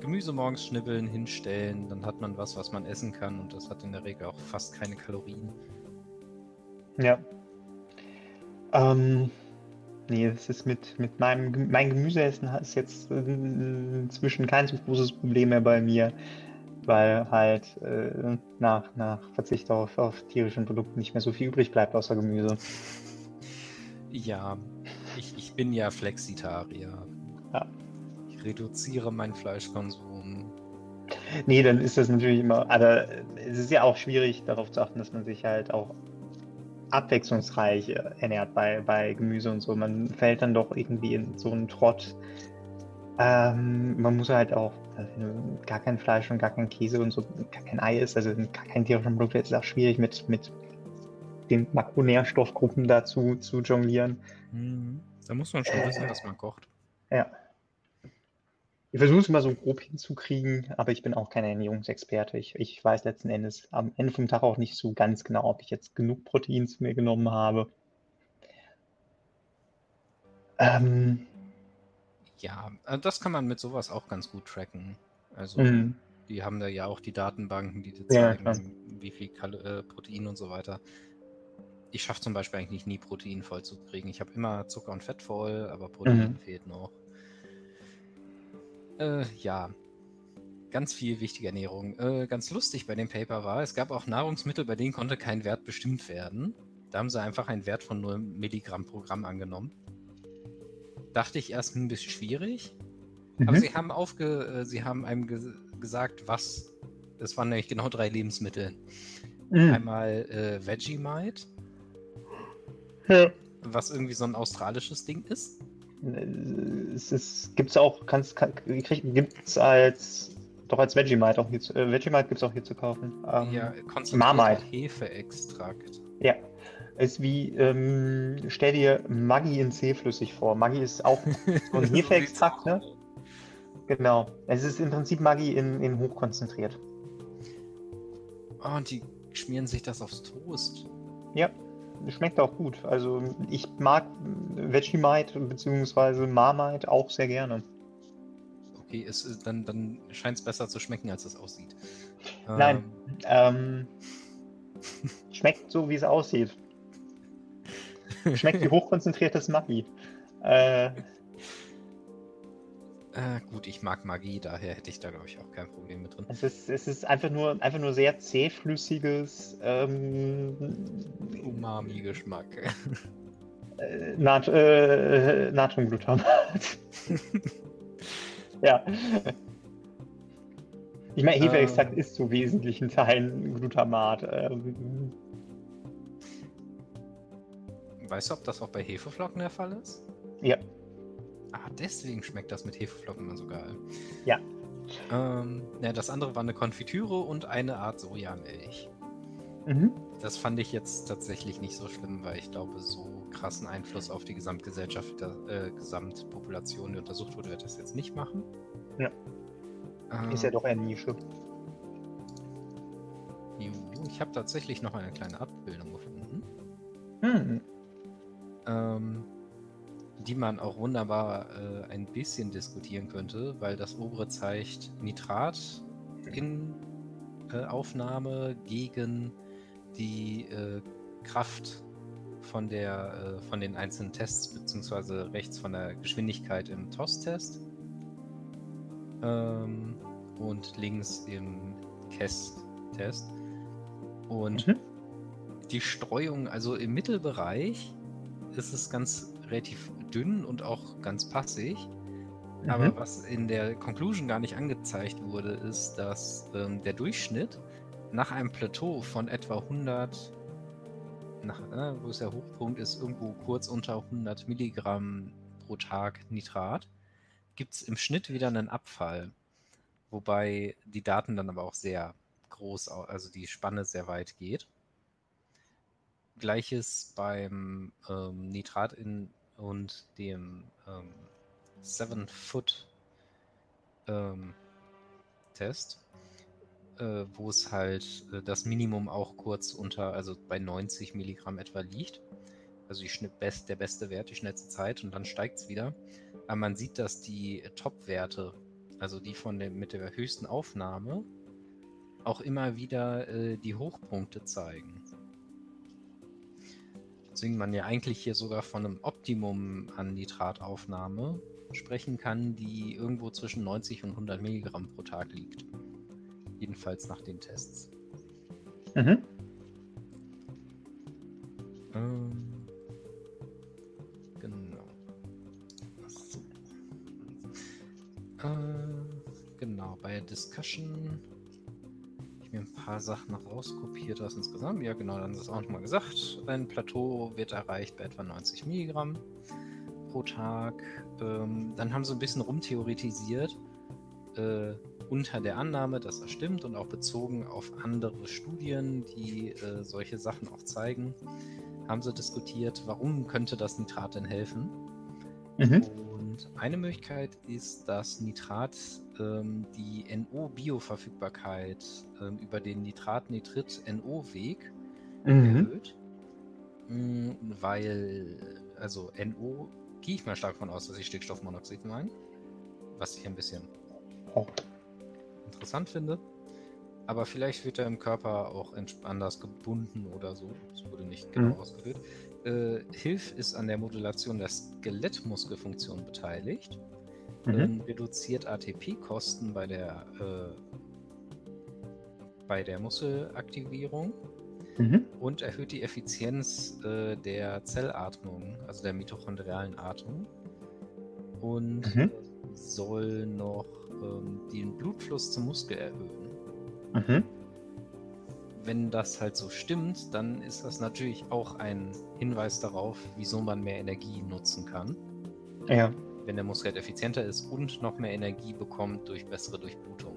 Gemüse morgens schnibbeln, hinstellen, dann hat man was man essen kann und das hat in der Regel auch fast keine Kalorien. Ja. Nee, das ist mit mein Gemüseessen ist jetzt inzwischen kein so großes Problem mehr bei mir, weil halt nach Verzicht auf tierischen Produkten nicht mehr so viel übrig bleibt außer Gemüse. Ja, ich bin ja Flexitarier. Ja. Reduziere meinen Fleischkonsum. Nee, dann ist das natürlich immer, aber es ist ja auch schwierig, darauf zu achten, dass man sich halt auch abwechslungsreich ernährt bei Gemüse und so. Man fällt dann doch irgendwie in so einen Trott. Man muss halt auch, wenn gar kein Fleisch und gar kein Käse und so, gar kein Ei ist, also gar kein tierischen Produkt, ist es auch schwierig, mit den Makronährstoffgruppen dazu zu jonglieren. Da muss man schon wissen, was man kocht. Ja. Ich versuche es immer so grob hinzukriegen, aber ich bin auch kein Ernährungsexperte. Ich weiß letzten Endes am Ende vom Tag auch nicht so ganz genau, ob ich jetzt genug Protein zu mir genommen habe. Ja, das kann man mit sowas auch ganz gut tracken. Also die haben da ja auch die Datenbanken, die dir zeigen, wie viel Protein und so weiter. Ich schaffe zum Beispiel eigentlich nie Protein voll zu kriegen. Ich habe immer Zucker und Fett voll, aber Protein fehlt noch. Ja, ganz viel wichtige Ernährung. Ganz lustig bei dem Paper war, es gab auch Nahrungsmittel, bei denen konnte kein Wert bestimmt werden. Da haben sie einfach einen Wert von 0 Milligramm pro Gramm angenommen. Dachte ich erst ein bisschen schwierig, aber sie haben einem gesagt, was, es waren nämlich genau 3 Lebensmittel. Einmal Vegemite, was irgendwie so ein australisches Ding ist. Gibt es als Doch, als Vegemite auch hier zu, Vegemite gibt es auch hier zu kaufen. Ja, Marmite. Hefeextrakt. Ja, ist wie, stell dir Maggi in C-flüssig vor. Maggi ist auch so ein Hefeextrakt, ne? Genau. Es ist im Prinzip Maggi in hochkonzentriert. Ah, und die schmieren sich das aufs Toast. Ja, schmeckt auch gut. Also ich mag Vegemite bzw. Marmite auch sehr gerne. Okay, dann scheint es besser zu schmecken, als es aussieht. Nein, schmeckt so, wie es aussieht. Schmeckt wie hochkonzentriertes Maggi. Gut, ich mag Magie, daher hätte ich da, glaube ich, auch kein Problem mit drin. Es ist einfach nur sehr zähflüssiges Umami-Geschmack. Natriumglutamat. Ja. Ich meine, Hefeextrakt ist zu wesentlichen Teilen Glutamat. Weißt du, ob das auch bei Hefeflocken der Fall ist? Ja. Ah, deswegen schmeckt das mit Hefeflocken immer so geil. Ja. Das andere war eine Konfitüre und eine Art Sojamilch. Mhm. Das fand ich jetzt tatsächlich nicht so schlimm, weil ich glaube, so krassen Einfluss auf die Gesamtgesellschaft, Gesamtpopulation, die untersucht wurde, wird das jetzt nicht machen. Ja. Ist ja doch eine Nische. Ich habe tatsächlich noch eine kleine Abbildung gefunden. Mhm. Die man auch wunderbar ein bisschen diskutieren könnte, weil das obere zeigt Nitrat in Aufnahme gegen die Kraft von den einzelnen Tests, beziehungsweise rechts von der Geschwindigkeit im TOS-Test und links im KES-Test. Und die Streuung, also im Mittelbereich, ist es ganz relativ dünn und auch ganz passig. Mhm. Aber was in der Conclusion gar nicht angezeigt wurde, ist, dass der Durchschnitt nach einem Plateau von etwa 100, wo es der Hochpunkt ist, irgendwo kurz unter 100 Milligramm pro Tag Nitrat, gibt es im Schnitt wieder einen Abfall. Wobei die Daten dann aber auch sehr groß, also die Spanne sehr weit geht. Gleiches beim Nitrat und dem 7-Foot Test, wo es halt das Minimum auch kurz unter, also bei 90 Milligramm etwa liegt. Also der beste Wert, die schnellste Zeit, und dann steigt es wieder. Aber man sieht, dass die Top-Werte, also die mit der höchsten Aufnahme, auch immer wieder die Hochpunkte zeigen. Deswegen man ja eigentlich hier sogar von einem Optimum an Nitrataufnahme sprechen kann, die irgendwo zwischen 90 und 100 Milligramm pro Tag liegt. Jedenfalls nach den Tests. Mhm. Genau. Genau, bei Discussion ein paar Sachen noch rauskopiert aus insgesamt. Ja, genau, dann ist es auch nochmal gesagt. Ein Plateau wird erreicht bei etwa 90 Milligramm pro Tag. Dann haben sie ein bisschen rumtheoretisiert unter der Annahme, dass das stimmt, und auch bezogen auf andere Studien, die solche Sachen auch zeigen, haben sie diskutiert, warum könnte das Nitrat denn helfen? Mhm. Und eine Möglichkeit ist, dass Nitrat die NO-Bioverfügbarkeit über den Nitrat-Nitrit-NO-Weg erhöht, weil, also NO, gehe ich mal stark davon aus, dass ich Stickstoffmonoxid meine, was ich ein bisschen interessant finde, aber vielleicht wird er im Körper auch anders gebunden oder so, das wurde nicht genau ausgeführt. HILF ist an der Modulation der Skelettmuskelfunktion beteiligt, reduziert ATP-Kosten bei der Muskelaktivierung und erhöht die Effizienz der Zellatmung, also der mitochondrialen Atmung, und soll noch den Blutfluss zum Muskel erhöhen. Mhm. Wenn das halt so stimmt, dann ist das natürlich auch ein Hinweis darauf, wieso man mehr Energie nutzen kann. Ja. Wenn der Muskel halt effizienter ist und noch mehr Energie bekommt durch bessere Durchblutung.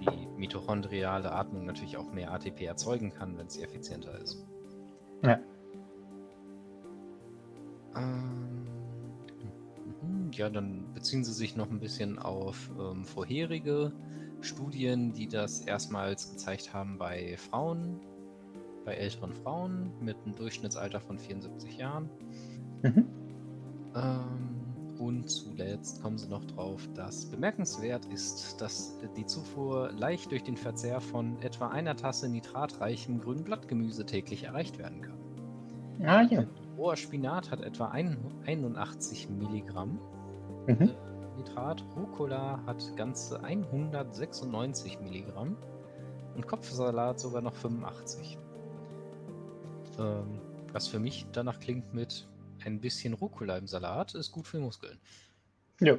die mitochondriale Atmung natürlich auch mehr ATP erzeugen kann, wenn sie effizienter ist. Ja. Ja, dann beziehen Sie sich noch ein bisschen auf vorherige Studien, die das erstmals gezeigt haben bei Frauen, bei älteren Frauen mit einem Durchschnittsalter von 74 Jahren. Mhm. Und zuletzt kommen Sie noch drauf, dass bemerkenswert ist, dass die Zufuhr leicht durch den Verzehr von etwa einer Tasse nitratreichem grünen Blattgemüse täglich erreicht werden kann. Ah, ja. Roher Spinat hat etwa 81 Milligramm. Mhm. Nitrat, Rucola hat ganze 196 Milligramm und Kopfsalat sogar noch 85. Was für mich danach klingt mit ein bisschen Rucola im Salat ist gut für Muskeln. Ja,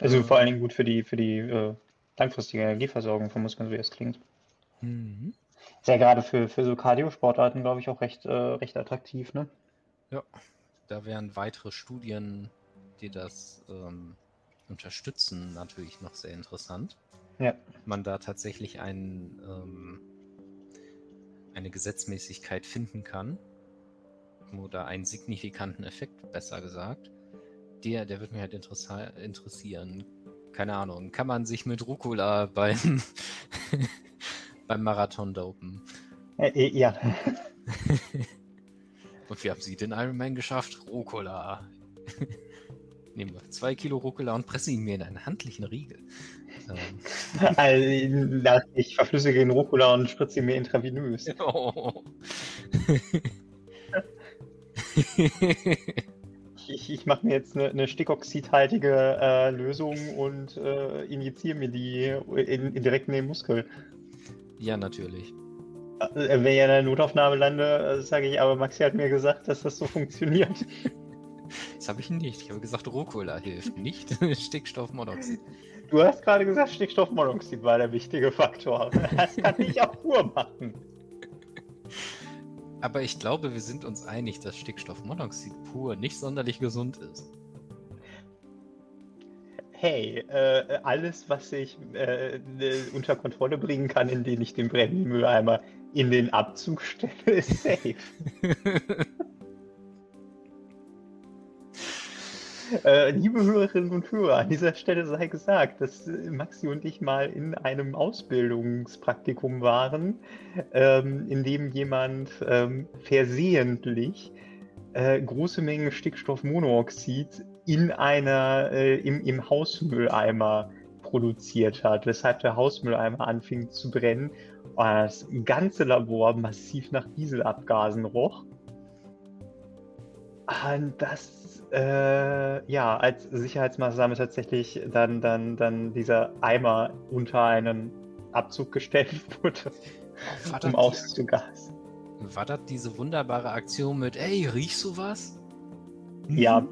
also vor allen Dingen gut für die langfristige Energieversorgung von Muskeln, so wie es klingt. Mhm. Ist ja gerade für so Cardio-Sportarten, glaube ich, auch recht attraktiv, ne? Ja, da wären weitere Studien, die das unterstützen, natürlich noch sehr interessant. Ja. Man da tatsächlich eine Gesetzmäßigkeit finden kann, oder einen signifikanten Effekt, besser gesagt, der wird mich halt interessieren. Keine Ahnung, kann man sich mit Rucola beim Marathon dopen? Ja. Und wir haben sie den Ironman geschafft, Rucola. Nehmen wir 2 Kilo Rucola und pressen ihn mir in einen handlichen Riegel. Also, ich verflüssige den Rucola und spritze ihn mir intravenös. Oh. Ich mache mir jetzt eine stickoxidhaltige Lösung und injiziere mir die direkt in den Muskel. Ja, natürlich. Wenn ich in der Notaufnahme lande, sage ich, aber Maxi hat mir gesagt, dass das so funktioniert. Das habe ich nicht. Ich habe gesagt, Rucola hilft nicht, Stickstoffmonoxid. Du hast gerade gesagt, Stickstoffmonoxid war der wichtige Faktor. Das kann ich auch pur machen. Aber ich glaube, wir sind uns einig, dass Stickstoffmonoxid pur nicht sonderlich gesund ist. Hey, alles, was ich unter Kontrolle bringen kann, indem ich den brennenden Mülleimer in den Abzug stelle, ist safe. Liebe Hörerinnen und Hörer, an dieser Stelle sei gesagt, dass Maxi und ich mal in einem Ausbildungspraktikum waren, in dem jemand versehentlich große Mengen Stickstoffmonoxid in im Hausmülleimer produziert hat, weshalb der Hausmülleimer anfing zu brennen, das ganze Labor massiv nach Dieselabgasen roch. Und das, als Sicherheitsmaßnahme tatsächlich dann dieser Eimer unter einen Abzug gestellt wurde, um auszugasen. War das diese wunderbare Aktion mit, ey, riechst du was? Ja,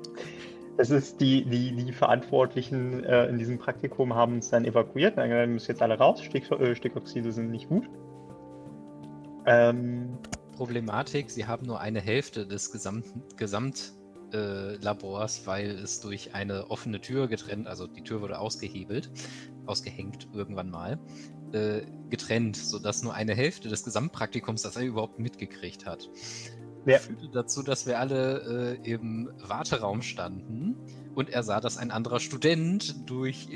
das ist die Verantwortlichen in diesem Praktikum haben uns dann evakuiert. Dann gesagt, ihr müsst jetzt alle raus, Stickoxide sind nicht gut. Problematik, sie haben nur eine Hälfte des Gesamtlabors, weil es durch eine offene Tür getrennt, also die Tür wurde ausgehängt irgendwann mal, getrennt, sodass nur eine Hälfte des Gesamtpraktikums das er überhaupt mitgekriegt hat. Ja. Führte dazu, dass wir alle im Warteraum standen und er sah, dass ein anderer Student durch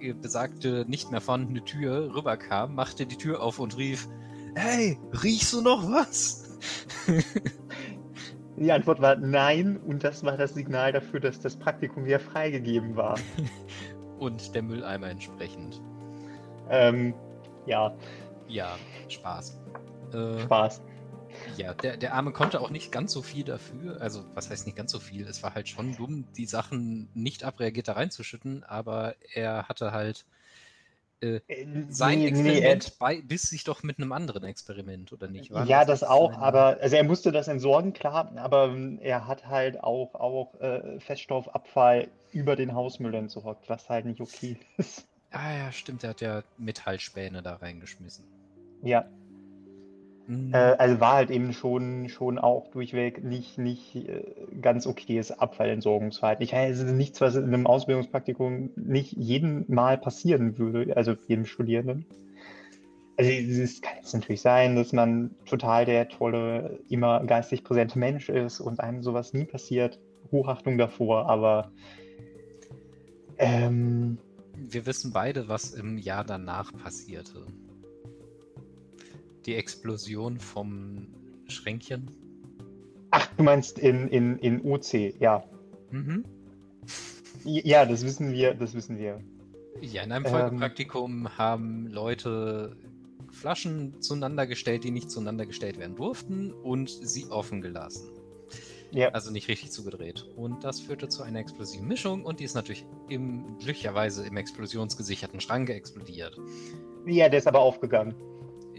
die besagte nicht mehr vorhandene Tür rüberkam, machte die Tür auf und rief: Hey, riechst du noch was? Die Antwort war nein, und das war das Signal dafür, dass das Praktikum wieder freigegeben war. Und der Mülleimer entsprechend. Ja. Ja, Spaß. Spaß. Ja, der Arme konnte auch nicht ganz so viel dafür. Also, was heißt nicht ganz so viel? Es war halt schon dumm, die Sachen nicht abreagiert da reinzuschütten, aber er hatte halt sein Experiment bis sich doch mit einem anderen Experiment, oder nicht? War ja, das auch, aber also er musste das entsorgen, klar, aber er hat halt auch Feststoffabfall über den Hausmüll entsorgt, was halt nicht okay ist. Ah ja, stimmt, er hat ja Metallspäne da reingeschmissen. Ja. Also war halt eben schon auch durchweg nicht ganz okayes Abfallentsorgungsverhalten. Ich meine, es ist nichts, was in einem Ausbildungspraktikum nicht jedem Mal passieren würde, also jedem Studierenden. Also es kann jetzt natürlich sein, dass man total der tolle, immer geistig präsente Mensch ist und einem sowas nie passiert. Hochachtung davor, aber wir wissen beide, was im Jahr danach passierte. Die Explosion vom Schränkchen. Ach, du meinst in OC, ja. Mhm. Ja, das wissen wir. Ja, in einem Folgepraktikum haben Leute Flaschen zueinander gestellt, die nicht zueinander gestellt werden durften, und sie offen gelassen. Ja. Also nicht richtig zugedreht. Und das führte zu einer explosiven Mischung, und die ist natürlich glücklicherweise im explosionsgesicherten Schrank explodiert. Ja, der ist aber aufgegangen.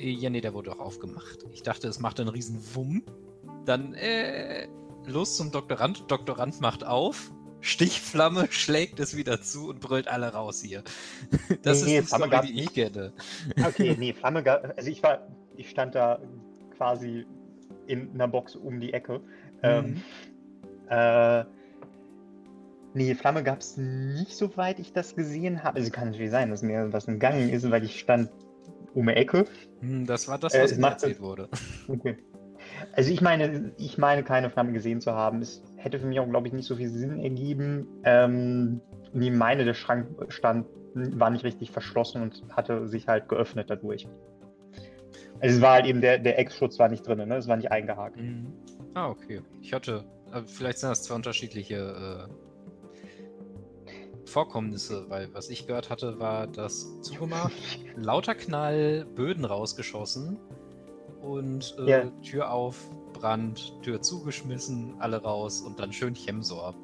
Ja, nee, der wurde auch aufgemacht. Ich dachte, es macht einen riesen Wumm. Dann, los zum Doktorand. Doktorand macht auf. Stichflamme, schlägt es wieder zu und brüllt alle raus hier. Das ist eine Story, die ich kenne. Okay, nee, Flamme gab... Also ich stand da quasi in einer Box um die Ecke. Nee, Flamme gab es nicht, soweit ich das gesehen habe. Also kann natürlich sein, dass mir was entgangen ist, weil ich stand um die Ecke. Das war das, was mir erzählt wurde. Okay. Also ich meine, keine Flamme gesehen zu haben. Es hätte für mich auch, glaube ich, nicht so viel Sinn ergeben. Der Schrank war nicht richtig verschlossen und hatte sich halt geöffnet dadurch. Also es war halt eben, der Ex-Schutz war nicht drin, ne? Es war nicht eingehakt. Mhm. Ah, okay. Vielleicht sind das zwei unterschiedliche Vorkommnisse, weil was ich gehört hatte, war das zugemacht, lauter Knall, Böden rausgeschossen und Tür auf, Brand, Tür zugeschmissen, alle raus und dann schön Chemsor.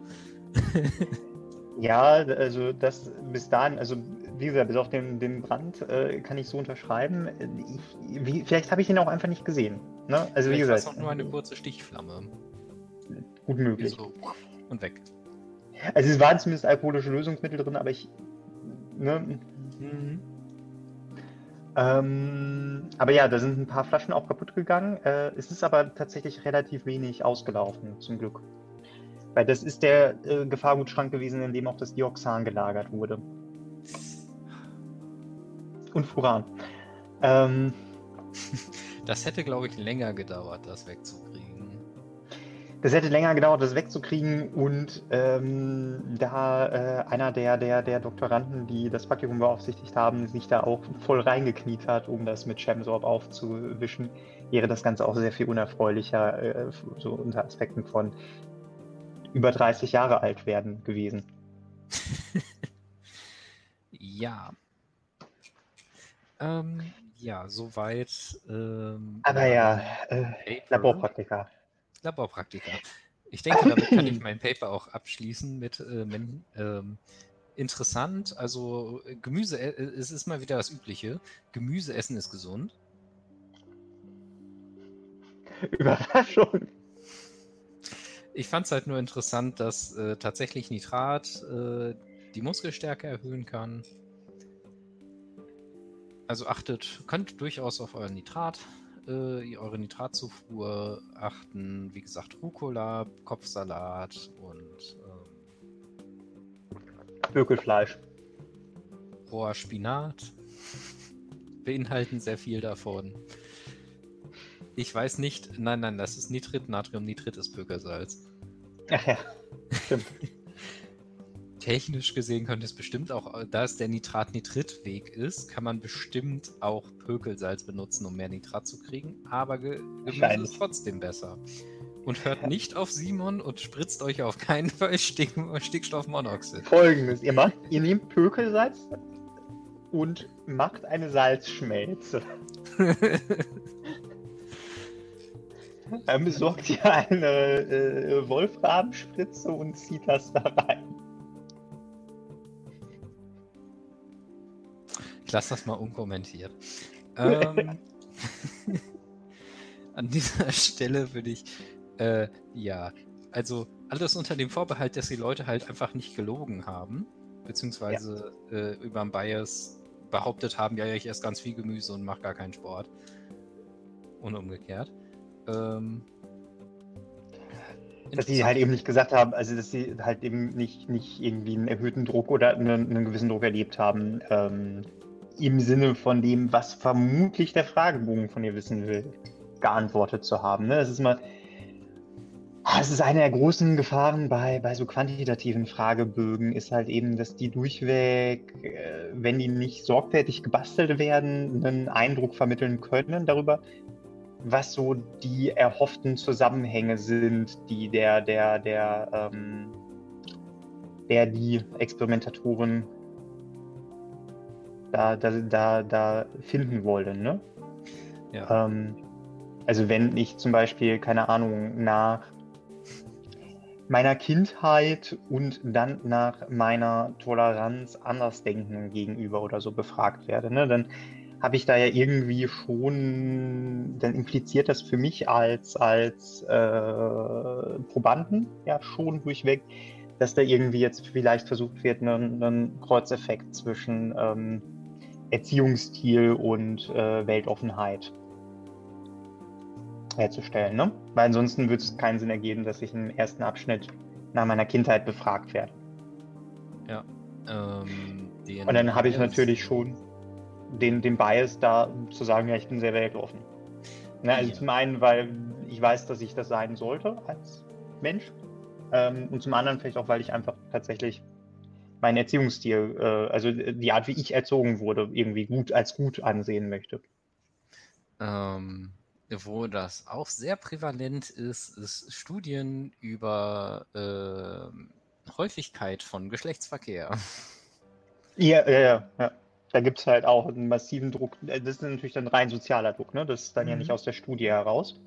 Ja, also das bis dahin, also wie gesagt, bis auf den Brand kann ich so unterschreiben. Vielleicht habe ich ihn auch einfach nicht gesehen. Ne? Also wie gesagt, das ist auch nur eine kurze Stichflamme. Gut möglich. So. Und weg. Also es waren zumindest alkoholische Lösungsmittel drin, aber aber ja, da sind ein paar Flaschen auch kaputt gegangen. Es ist aber tatsächlich relativ wenig ausgelaufen, zum Glück. Weil das ist der Gefahrgutschrank gewesen, in dem auch das Dioxan gelagert wurde. Und Furan. Das hätte, glaube ich, länger gedauert, das wegzukriegen. Das hätte länger gedauert, das wegzukriegen, und einer der Doktoranden, die das Praktikum beaufsichtigt haben, sich da auch voll reingekniet hat, um das mit Chemsorb aufzuwischen, wäre das Ganze auch sehr viel unerfreulicher, so unter Aspekten von über 30 Jahre alt werden gewesen. Ja. Ja, soweit. Aber ja, Laborpraktika. Ich denke, damit kann ich mein Paper auch abschließen mit interessant, also Gemüse, es ist mal wieder das Übliche, Gemüse essen ist gesund. Überraschung. Ich fand es halt nur interessant, dass tatsächlich Nitrat die Muskelstärke erhöhen kann. Also könnt durchaus auf euren Nitrat. Eure Nitratzufuhr achten, wie gesagt, Rucola, Kopfsalat und Bökelfleisch. Roher Spinat beinhalten sehr viel davon. Ich weiß nicht, nein, das ist Nitrit, Natriumnitrit ist Bökelsalz. Ach ja, stimmt. Technisch gesehen könnte es bestimmt auch, da es der Nitrat-Nitrit-Weg ist, kann man bestimmt auch Pökelsalz benutzen, um mehr Nitrat zu kriegen, aber Gemüse ist trotzdem besser. Und hört nicht auf Simon und spritzt euch auf keinen Fall Stickstoffmonoxid. Folgendes, ihr nehmt Pökelsalz und macht eine Salzschmelze. Dann besorgt ihr eine Wolfram-Spritze und zieht das da rein. Ich lasse das mal unkommentiert. An dieser Stelle würde ich, also alles unter dem Vorbehalt, dass die Leute halt einfach nicht gelogen haben, beziehungsweise über den Bias behauptet haben, ja, ich esse ganz viel Gemüse und mache gar keinen Sport. und umgekehrt. Dass sie halt eben nicht gesagt haben, also dass sie halt eben nicht irgendwie einen erhöhten Druck oder einen gewissen Druck erlebt haben, im Sinne von dem, was vermutlich der Fragebogen von ihr wissen will, geantwortet zu haben. Ne? Das ist eine der großen Gefahren bei so quantitativen Fragebögen, ist halt eben, dass die durchweg, wenn die nicht sorgfältig gebastelt werden, einen Eindruck vermitteln können darüber, was so die erhofften Zusammenhänge sind, die die Experimentatoren da finden wollen. Ne? Ja. Also wenn ich zum Beispiel, keine Ahnung, nach meiner Kindheit und dann nach meiner Toleranz Andersdenkenden gegenüber oder so befragt werde, ne, dann habe ich da ja irgendwie schon, dann impliziert das für mich als Probanden ja schon durchweg, dass da irgendwie jetzt vielleicht versucht wird, einen Kreuzeffekt zwischen Erziehungsstil und Weltoffenheit herzustellen, ne? Weil ansonsten würde es keinen Sinn ergeben, dass ich im ersten Abschnitt nach meiner Kindheit befragt werde. Ja. Und dann habe ich natürlich schon den Bias da zu sagen, ja, ich bin sehr weltoffen. Ne, also ja. Zum einen, weil ich weiß, dass ich das sein sollte als Mensch, und zum anderen vielleicht auch, weil ich einfach tatsächlich meinen Erziehungsstil, also die Art, wie ich erzogen wurde, irgendwie als gut ansehen möchte. Wo das auch sehr prävalent ist, ist Studien über Häufigkeit von Geschlechtsverkehr. Ja. Da gibt es halt auch einen massiven Druck. Das ist natürlich dann rein sozialer Druck, ne? Das ist dann ja nicht aus der Studie heraus.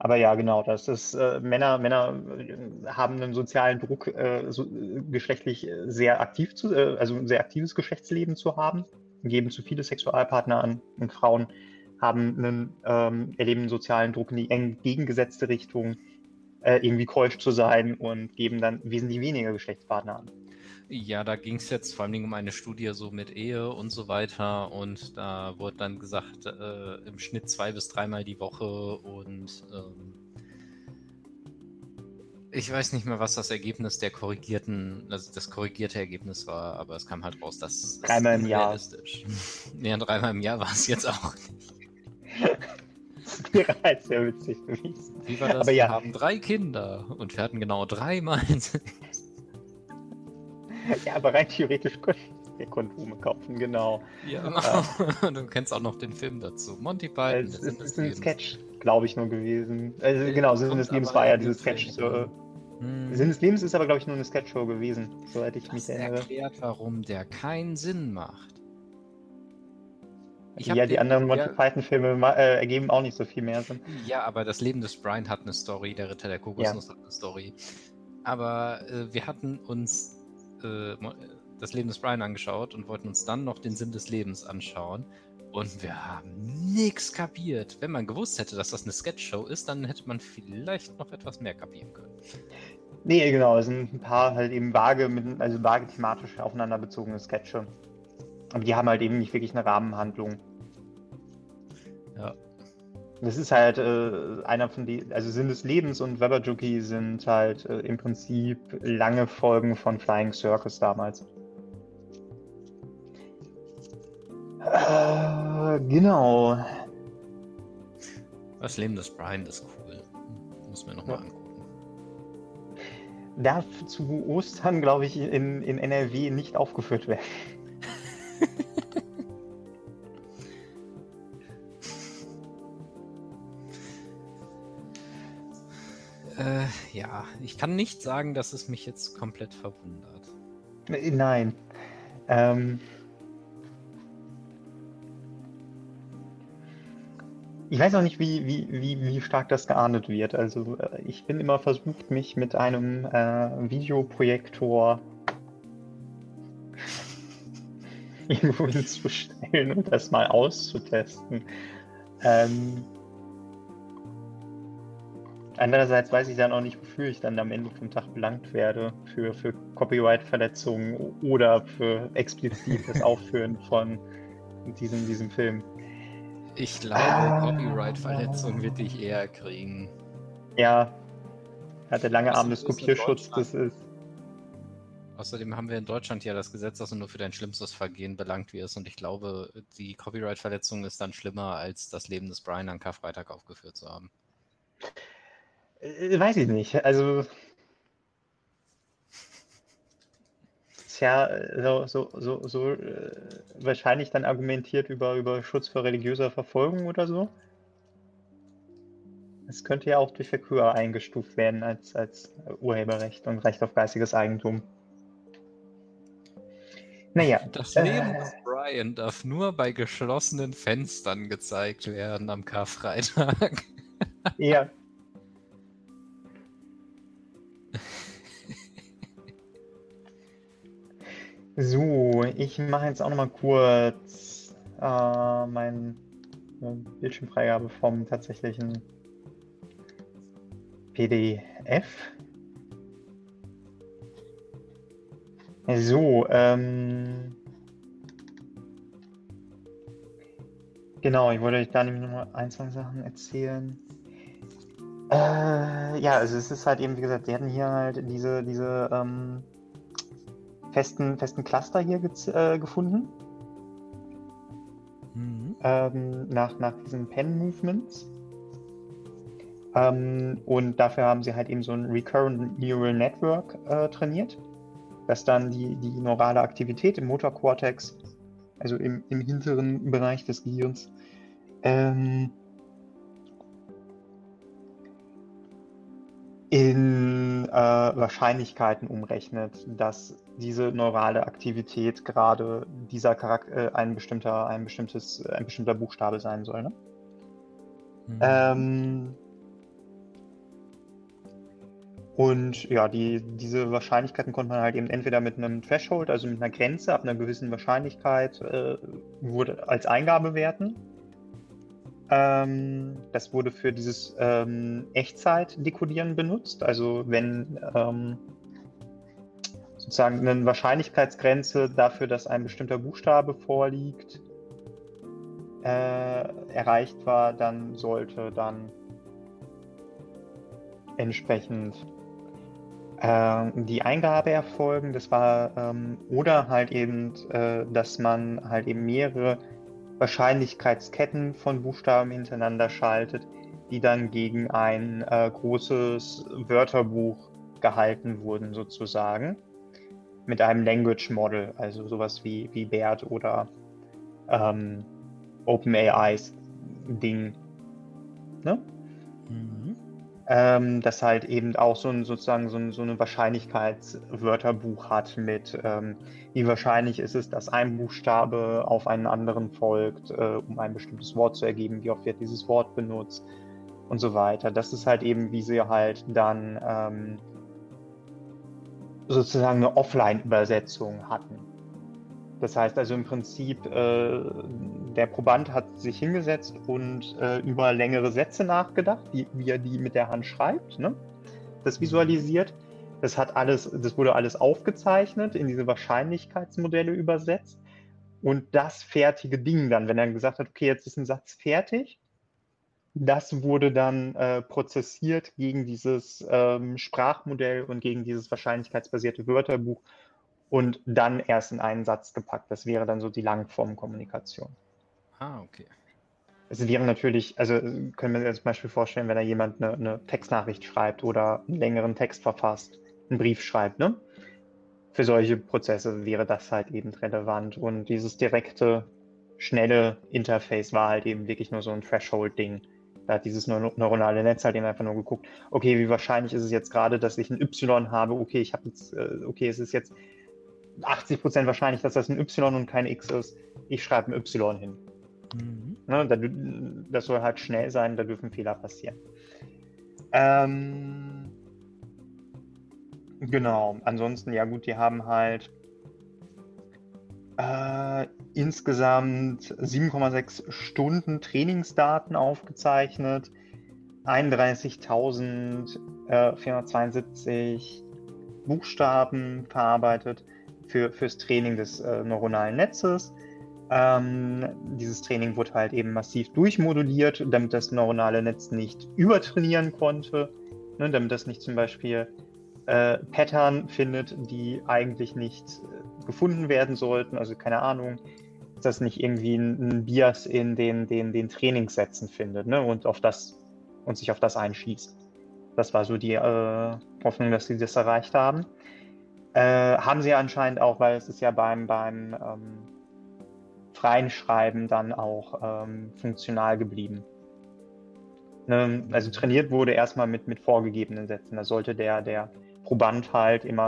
Aber ja, genau, das ist Männer haben einen sozialen Druck, geschlechtlich sehr aktiv also ein sehr aktives Geschlechtsleben zu haben, geben zu viele Sexualpartner an, und Frauen haben einen erleben sozialen Druck in die entgegengesetzte Richtung, irgendwie keusch zu sein, und geben dann wesentlich weniger Geschlechtspartner an. Ja, da ging es jetzt vor allem um eine Studie so mit Ehe und so weiter, und da wurde dann gesagt, im Schnitt 2- bis 3-mal die Woche, und ich weiß nicht mehr, was das Ergebnis der korrigierte Ergebnis war, aber es kam halt raus, dass 3-mal im Jahr. Ja, 3-mal im Jahr war es jetzt auch nicht. Das wäre halt sehr witzig gewesen. Wie war das? Aber ja. Wir haben 3 Kinder und wir hatten genau 3-mal. Ja, aber rein theoretisch könnte ich Kondome kaufen, genau. Ja, du kennst auch noch den Film dazu. Monty Python. Es ist ein Sketch, glaube ich, nur gewesen. Also genau, Sinn des Lebens war ja diese Sketch-Show. Sinn des Lebens ist aber, glaube ich, nur eine Sketch-Show gewesen, soweit ich mich erinnere. Das erklärt, warum der keinen Sinn macht. Ja, die anderen Monty Python-Filme ergeben auch nicht so viel mehr Sinn. Ja, aber das Leben des Brian hat eine Story, der Ritter der Kokosnuss hat eine Story. Aber wir hatten uns das Leben des Brian angeschaut und wollten uns dann noch den Sinn des Lebens anschauen. Und wir haben nichts kapiert. Wenn man gewusst hätte, dass das eine Sketchshow ist, dann hätte man vielleicht noch etwas mehr kapieren können. Nee, genau. Es sind ein paar halt eben vage thematisch aufeinander bezogene Sketche. Aber die haben halt eben nicht wirklich eine Rahmenhandlung. Ja. Das ist halt einer von den, also Sinn des Lebens und Webber-Jockey sind halt im Prinzip lange Folgen von Flying Circus damals. Genau. Das Leben des Brian ist cool. Muss mir nochmal angucken. Darf zu Ostern, glaube ich, in NRW nicht aufgeführt werden. Ja, ich kann nicht sagen, dass es mich jetzt komplett verwundert. Nein. Ich weiß auch nicht, wie stark das geahndet wird. Also ich bin immer versucht, mich mit einem Videoprojektor irgendwo hinzustellen und das mal auszutesten. Andererseits weiß ich dann auch nicht, wofür ich dann am Ende vom Tag belangt werde. Für Copyright-Verletzungen oder für explizites Aufführen von diesem Film. Ich glaube, Copyright-Verletzung wird dich eher kriegen. Ja, hat der lange Arm des Kopierschutzes, das ist. Außerdem haben wir in Deutschland ja das Gesetz, dass du nur für dein schlimmstes Vergehen belangt wirst. Und ich glaube, die Copyright-Verletzung ist dann schlimmer, als das Leben des Brian an Karfreitag aufgeführt zu haben. Weiß ich nicht. Also, tja, so wahrscheinlich dann argumentiert über Schutz vor religiöser Verfolgung oder so. Es könnte ja auch durch Verkür eingestuft werden als Urheberrecht und Recht auf geistiges Eigentum. Naja. Das Leben des Brian darf nur bei geschlossenen Fenstern gezeigt werden am Karfreitag. Ja. So, ich mache jetzt auch nochmal kurz meine Bildschirmfreigabe vom tatsächlichen PDF. So, genau, ich wollte euch da nämlich nochmal ein, zwei Sachen erzählen. Ja, also es ist halt eben, wie gesagt, wir hatten hier halt diese festen Cluster hier gefunden. Mhm. Nach diesen Pen-Movements. Und dafür haben sie halt eben so ein Recurrent Neural Network trainiert, dass dann die neurale Aktivität im Motorkortex, also im hinteren Bereich des Gehirns, in Wahrscheinlichkeiten umrechnet, dass diese neurale Aktivität gerade dieser Charakter ein bestimmter Buchstabe sein soll. Ne? Mhm. Und ja, diese Wahrscheinlichkeiten konnte man halt eben entweder mit einem Threshold, also mit einer Grenze ab einer gewissen Wahrscheinlichkeit, wurde als Eingabe werten. Das wurde für dieses Echtzeit-Dekodieren benutzt. Also wenn sozusagen eine Wahrscheinlichkeitsgrenze dafür, dass ein bestimmter Buchstabe vorliegt, erreicht war, dann sollte dann entsprechend die Eingabe erfolgen. Das war oder halt eben, dass man halt eben mehrere Wahrscheinlichkeitsketten von Buchstaben hintereinander schaltet, die dann gegen ein großes Wörterbuch gehalten wurden sozusagen mit einem Language Model, also sowas wie BERT oder OpenAIs Ding, ne? Mhm. Das halt eben auch so eine Wahrscheinlichkeitswörterbuch hat mit, wie wahrscheinlich ist es, dass ein Buchstabe auf einen anderen folgt, um ein bestimmtes Wort zu ergeben, wie oft wird dieses Wort benutzt und so weiter. Das ist halt eben, wie sie halt dann sozusagen eine Offline-Übersetzung hatten. Das heißt also im Prinzip, der Proband hat sich hingesetzt und über längere Sätze nachgedacht, wie er die mit der Hand schreibt, ne? Das visualisiert. Das wurde alles aufgezeichnet, in diese Wahrscheinlichkeitsmodelle übersetzt und das fertige Ding dann, wenn er gesagt hat, okay, jetzt ist ein Satz fertig, das wurde dann prozessiert gegen dieses Sprachmodell und gegen dieses wahrscheinlichkeitsbasierte Wörterbuch und dann erst in einen Satz gepackt. Das wäre dann so die Langformkommunikation. Ah, okay. Es wäre natürlich, also können wir uns zum Beispiel vorstellen, wenn da jemand eine Textnachricht schreibt oder einen längeren Text verfasst, einen Brief schreibt, ne? Für solche Prozesse wäre das halt eben relevant. Und dieses direkte, schnelle Interface war halt eben wirklich nur so ein Threshold-Ding. Da hat dieses neuronale Netz halt eben einfach nur geguckt, okay, wie wahrscheinlich ist es jetzt gerade, dass ich ein Y habe? Okay, ich habe jetzt, okay, es ist jetzt 80% wahrscheinlich, dass das ein Y und kein X ist. Ich schreibe ein Y hin. Mhm. Ne, das soll halt schnell sein, da dürfen Fehler passieren. Genau, ansonsten, ja gut, die haben halt insgesamt 7,6 Stunden Trainingsdaten aufgezeichnet, 31.472 Buchstaben verarbeitet fürs Training des neuronalen Netzes. Dieses Training wurde halt eben massiv durchmoduliert, damit das neuronale Netz nicht übertrainieren konnte, ne, damit das nicht zum Beispiel Pattern findet, die eigentlich nicht gefunden werden sollten, also keine Ahnung, dass nicht irgendwie ein Bias in den Trainingssätzen findet, ne, und sich auf das einschießt. Das war so die Hoffnung, dass sie das erreicht haben. Haben sie ja anscheinend auch, weil es ist ja beim freien Schreiben dann auch funktional geblieben. Ne? Also trainiert wurde erstmal mit vorgegebenen Sätzen. Da sollte der Proband halt eben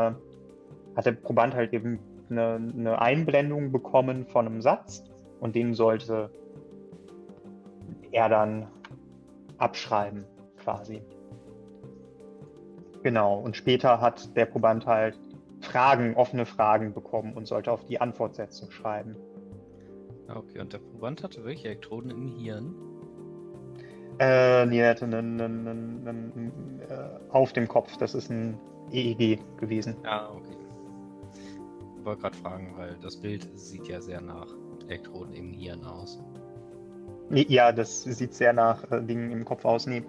eine Einblendung bekommen von einem Satz und den sollte er dann abschreiben quasi. Genau, und später hat der Proband halt offene Fragen bekommen und sollte auf die Antwortsetzung schreiben. Okay, und der Proband hatte wirklich Elektroden im Hirn? Nee, er hatte einen auf dem Kopf, das ist ein EEG gewesen. Ah, okay. Ich wollte gerade fragen, weil das Bild sieht ja sehr nach Elektroden im Hirn aus. Ja, das sieht sehr nach Dingen im Kopf aus. Nee.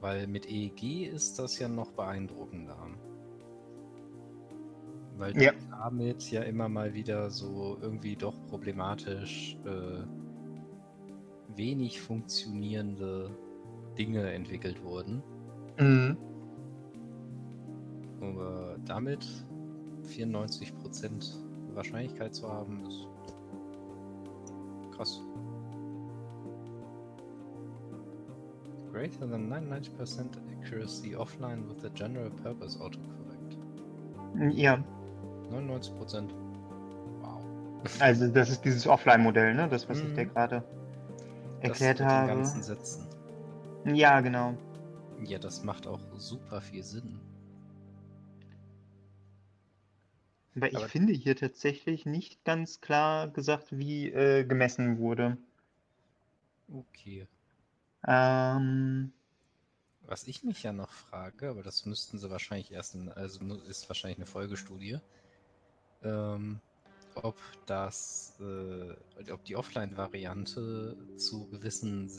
Weil mit EEG ist das ja noch beeindruckender. Weil ja. Damit ja immer mal wieder so irgendwie doch problematisch wenig funktionierende Dinge entwickelt wurden. Mhm. Aber damit 94% Wahrscheinlichkeit zu haben, ist krass. Greater than 99% accuracy offline with the general purpose autocorrect. Ja. 99%. Wow. Also das ist dieses Offline-Modell, ne? Das, was ich dir gerade erklärt habe. Das mit den ganzen Sätzen. Ja, genau. Ja, das macht auch super viel Sinn. Aber ich finde hier tatsächlich nicht ganz klar gesagt, wie gemessen wurde. Okay. Was ich mich ja noch frage, aber das müssten sie wahrscheinlich ist wahrscheinlich eine Folgestudie, ob die Offline-Variante zu gewissen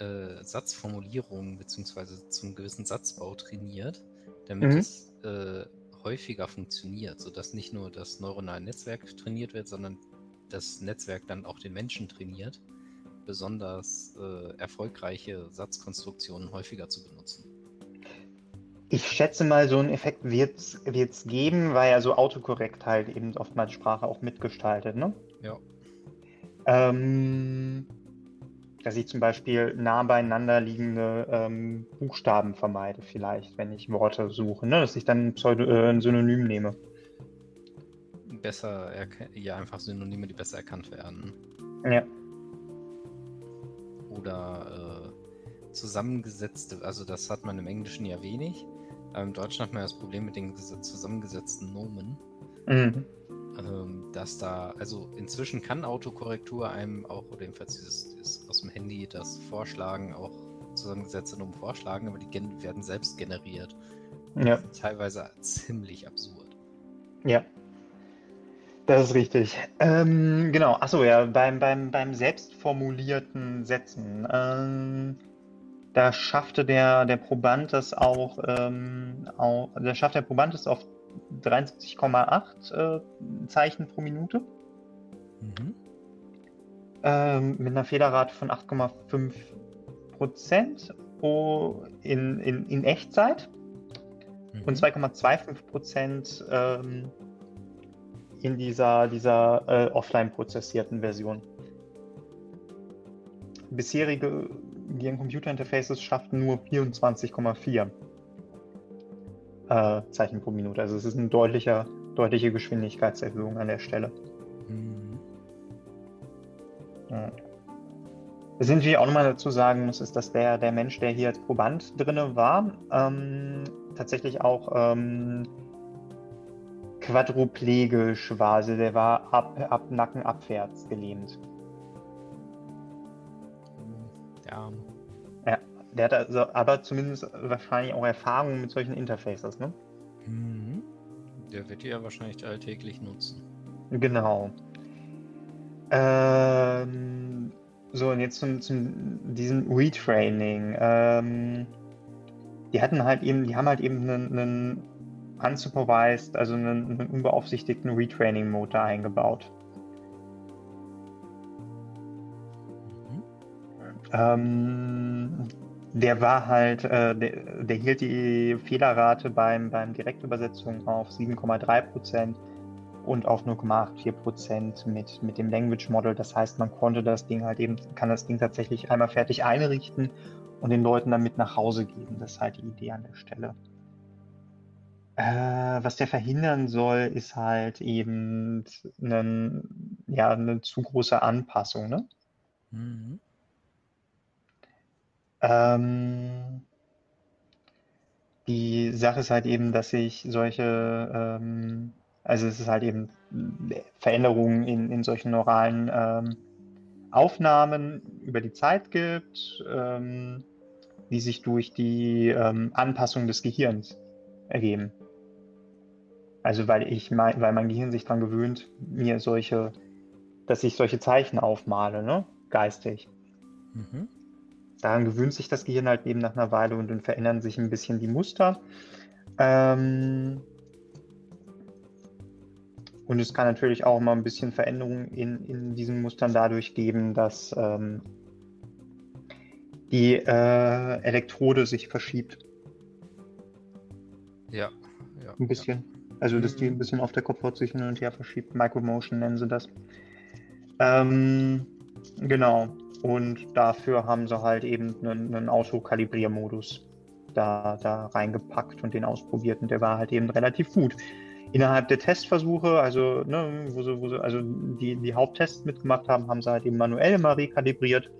Satzformulierungen bzw. zum gewissen Satzbau trainiert, damit es häufiger funktioniert, sodass nicht nur das neuronale Netzwerk trainiert wird, sondern das Netzwerk dann auch den Menschen trainiert, besonders erfolgreiche Satzkonstruktionen häufiger zu benutzen. Ich schätze mal, so einen Effekt wird es geben, weil ja so autokorrekt halt eben oftmals Sprache auch mitgestaltet, ne? Ja. Dass ich zum Beispiel nah beieinander liegende Buchstaben vermeide vielleicht, wenn ich Worte suche, ne? Dass ich dann ein Synonym nehme. Einfach Synonyme, die besser erkannt werden. Ja. Oder zusammengesetzte, also das hat man im Englischen ja wenig, aber im Deutschen hat man ja das Problem mit den zusammengesetzten Nomen. Mhm. Dass da, also inzwischen kann Autokorrektur einem auch, oder jedenfalls ist aus dem Handy das Vorschlagen, auch zusammengesetzte Nomen vorschlagen, aber die werden selbst generiert. Ja. Das ist teilweise ziemlich absurd. Ja, das ist richtig. Genau, achso, ja, beim selbstformulierten Sätzen, da schaffte der Proband es auf 73,8 Zeichen pro Minute. Mhm. Mit einer Fehlerrate von 8,5% in Echtzeit und 2,25% in dieser offline prozessierten Version. Bisherige Gehirn-Computer-Interfaces schafften nur 24,4 Zeichen pro Minute. Also es ist eine deutliche Geschwindigkeitserhöhung an der Stelle. Mhm. Ja. Was ich natürlich auch nochmal dazu sagen muss, ist, dass der Mensch, der hier als Proband drin war, tatsächlich auch quadruplegisch war. Also der war ab Nacken abwärts gelähmt. Ja. Der hat also aber zumindest wahrscheinlich auch Erfahrungen mit solchen Interfaces, ne? Mhm. Der wird die ja wahrscheinlich alltäglich nutzen. Genau. So, und jetzt zum diesem Retraining. Die haben halt eben einen unsupervised, also einen unbeaufsichtigten Retraining-Motor eingebaut. Mhm. Der war halt, der hielt die Fehlerrate beim Direktübersetzung auf 7,3% und auf 0,84% mit dem Language Model. Das heißt, man konnte das Ding halt eben, kann das Ding tatsächlich einmal fertig einrichten und den Leuten dann mit nach Hause geben. Das ist halt die Idee an der Stelle. Was der verhindern soll, ist halt eben eine zu große Anpassung, ne? Mhm. Die Sache ist halt eben, dass sich solche, also es ist halt eben Veränderungen in solchen neuralen Aufnahmen über die Zeit gibt, die sich durch die Anpassung des Gehirns ergeben. Also weil mein Gehirn sich daran gewöhnt, dass ich solche Zeichen aufmale, ne? Geistig. Mhm. Daran gewöhnt sich das Gehirn halt eben nach einer Weile und dann verändern sich ein bisschen die Muster. Und es kann natürlich auch mal ein bisschen Veränderungen in diesen Mustern dadurch geben, dass die Elektrode sich verschiebt. Ja. Ein bisschen. Ja. Also, dass die ein bisschen auf der Kopfhaut sich hin und her verschiebt. Micromotion nennen sie das. Genau. Und dafür haben sie halt eben einen Autokalibriermodus da reingepackt und den ausprobiert. Und der war halt eben relativ gut. Innerhalb der Testversuche, also ne, wo sie also die Haupttests mitgemacht haben, haben sie halt eben manuell immer rekalibriert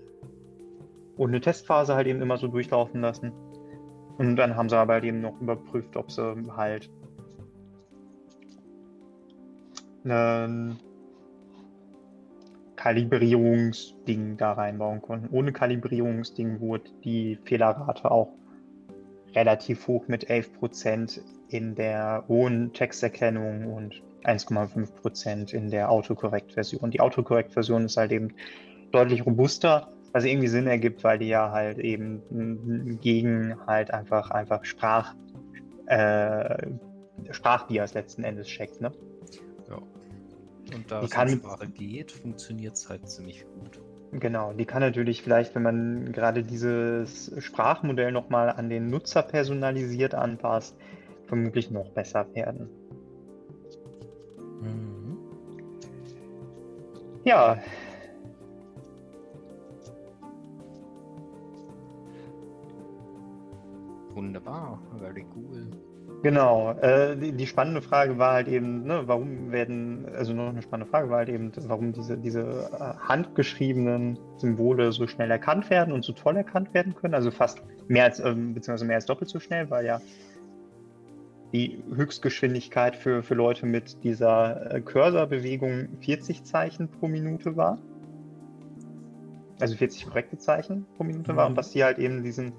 und eine Testphase halt eben immer so durchlaufen lassen. Und dann haben sie aber halt eben noch überprüft, ob sie halt einen Kalibrierungsding da reinbauen konnten. Ohne Kalibrierungsding wurde die Fehlerrate auch relativ hoch mit 11% in der hohen Texterkennung und 1,5% in der Autokorrekt-Version. Die Autokorrekt-Version ist halt eben deutlich robuster, was irgendwie Sinn ergibt, weil die ja halt eben gegen halt einfach Sprachbias letzten Endes checkt, ne? Ja. Und da es um Sprache geht, funktioniert es halt ziemlich gut. Genau, die kann natürlich vielleicht, wenn man gerade dieses Sprachmodell nochmal an den Nutzer personalisiert anpasst, vermutlich noch besser werden. Mhm. Ja. Wunderbar, very cool. Genau, die spannende Frage war halt eben, ne, warum diese handgeschriebenen Symbole so schnell erkannt werden und so toll erkannt werden können, also fast mehr als doppelt so schnell, weil ja die Höchstgeschwindigkeit für Leute mit dieser Cursor-Bewegung 40 Zeichen pro Minute war, also 40 korrekte Zeichen pro Minute war, und dass die halt eben diesen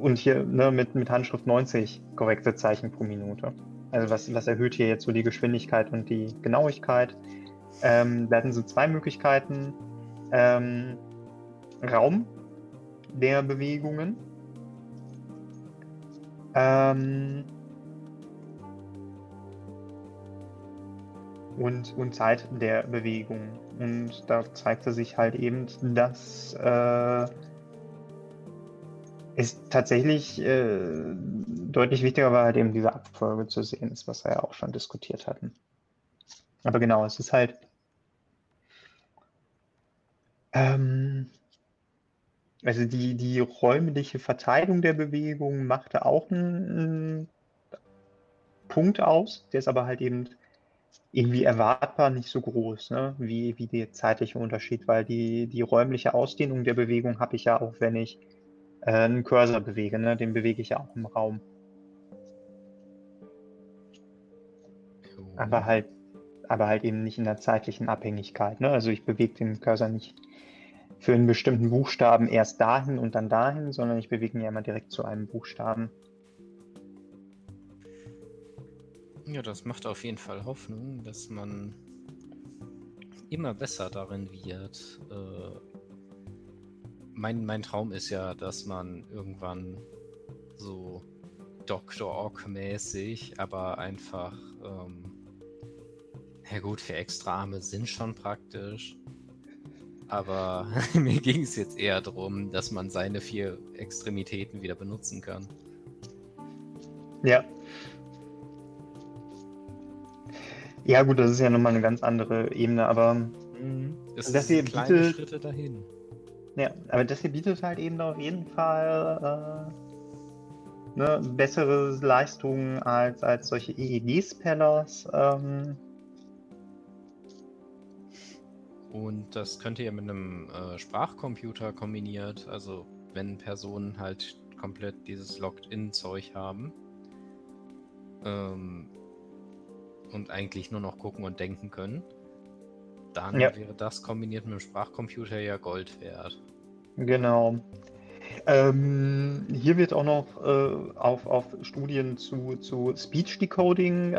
und hier ne, mit Handschrift 90 korrekte Zeichen pro Minute. Also was erhöht hier jetzt so die Geschwindigkeit und die Genauigkeit? Da hatten sie zwei Möglichkeiten. Raum der Bewegungen. Und Zeit der Bewegungen. Und da zeigte sich halt eben, dass ist tatsächlich deutlich wichtiger, weil halt eben diese Abfolge zu sehen ist, was wir ja auch schon diskutiert hatten. Aber genau, es ist halt also die räumliche Verteilung der Bewegung machte auch einen Punkt aus, der ist aber halt eben irgendwie erwartbar nicht so groß, ne? wie der zeitliche Unterschied, weil die räumliche Ausdehnung der Bewegung habe ich ja auch, wenn ich einen Cursor bewege, ne? Den bewege ich ja auch im Raum. So. Aber halt eben nicht in der zeitlichen Abhängigkeit, ne? Also ich bewege den Cursor nicht für einen bestimmten Buchstaben erst dahin und dann dahin, sondern ich bewege mich ja immer direkt zu einem Buchstaben. Ja, das macht auf jeden Fall Hoffnung, dass man immer besser darin wird. Mein Traum ist ja, dass man irgendwann so Dr. Ork-mäßig, aber einfach, ja gut, für extra Arme sind schon praktisch, aber mir ging es jetzt eher darum, dass man seine 4 Extremitäten wieder benutzen kann. Ja. Ja gut, das ist ja nochmal eine ganz andere Ebene, aber das hier bietet Schritte dahin. Ja, aber das hier bietet halt eben auf jeden Fall bessere Leistungen als solche EEG-Spellers. Und das könnt ihr mit einem Sprachcomputer kombiniert, also wenn Personen halt komplett dieses Logged-In-Zeug haben und eigentlich nur noch gucken und denken können, dann wäre das kombiniert mit dem Sprachcomputer ja Gold wert. Genau. Hier wird auch noch auf Studien zu Speech-Decoding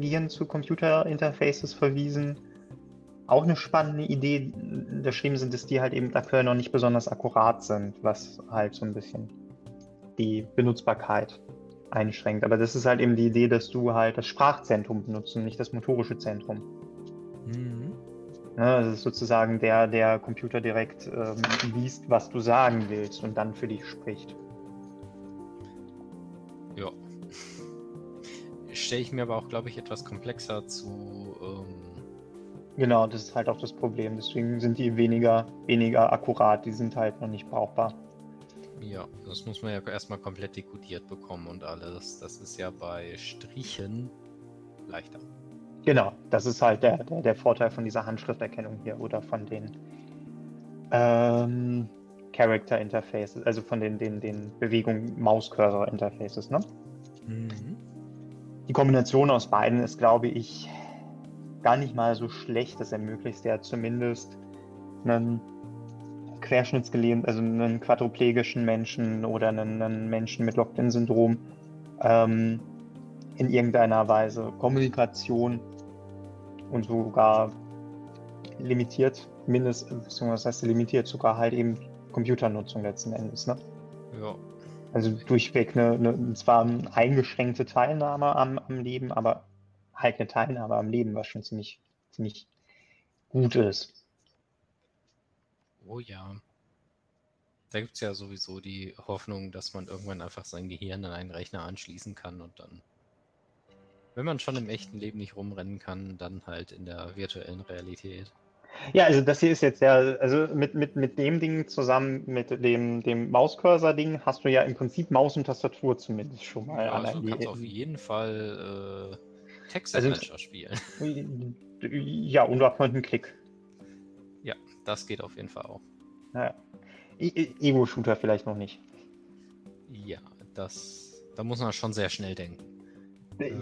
gehen, zu Computer-Interfaces verwiesen. Auch eine spannende Idee, da schrieben sind, dass die halt eben aktuell noch nicht besonders akkurat sind, was halt so ein bisschen die Benutzbarkeit einschränkt. Aber das ist halt eben die Idee, dass du halt das Sprachzentrum benutzt und nicht das motorische Zentrum. Mhm. Ja, das ist sozusagen der Computer direkt liest, was du sagen willst und dann für dich spricht. Ja. Stelle ich mir aber auch, glaube ich, etwas komplexer zu. Genau, das ist halt auch das Problem. Deswegen sind die weniger akkurat. Die sind halt noch nicht brauchbar. Ja, das muss man ja erstmal komplett dekodiert bekommen und alles. Das ist ja bei Strichen leichter. Genau, das ist halt der Vorteil von dieser Handschrifterkennung hier oder von den Character Interfaces, also von den Bewegung-Maus-Cursor-Interfaces, ne? Mhm. Die Kombination aus beiden ist, glaube ich, gar nicht mal so schlecht. Das ermöglicht ja zumindest einen querschnittsgelähmten, also einen quadriplegischen Menschen oder einen Menschen mit Locked-In-Syndrom in irgendeiner Weise Kommunikation und sogar limitiert sogar halt eben Computernutzung letzten Endes, ne? Ja. Also durchweg zwar eine eingeschränkte Teilnahme am Leben, aber halt eine Teilnahme am Leben, was schon ziemlich, ziemlich gut ist. Oh ja. Da gibt es ja sowieso die Hoffnung, dass man irgendwann einfach sein Gehirn an einen Rechner anschließen kann und dann, wenn man schon im echten Leben nicht rumrennen kann, dann halt in der virtuellen Realität. Ja, also das hier ist jetzt mit dem Ding zusammen, mit dem Mauscursor-Ding, hast du ja im Prinzip Maus und Tastatur zumindest schon mal. Ja, also du kannst auf jeden Fall Textmanager spielen. Ja, und du hast einen Klick. Ja, das geht auf jeden Fall auch. Naja. Ego-Shooter vielleicht noch nicht. Ja, da muss man schon sehr schnell denken.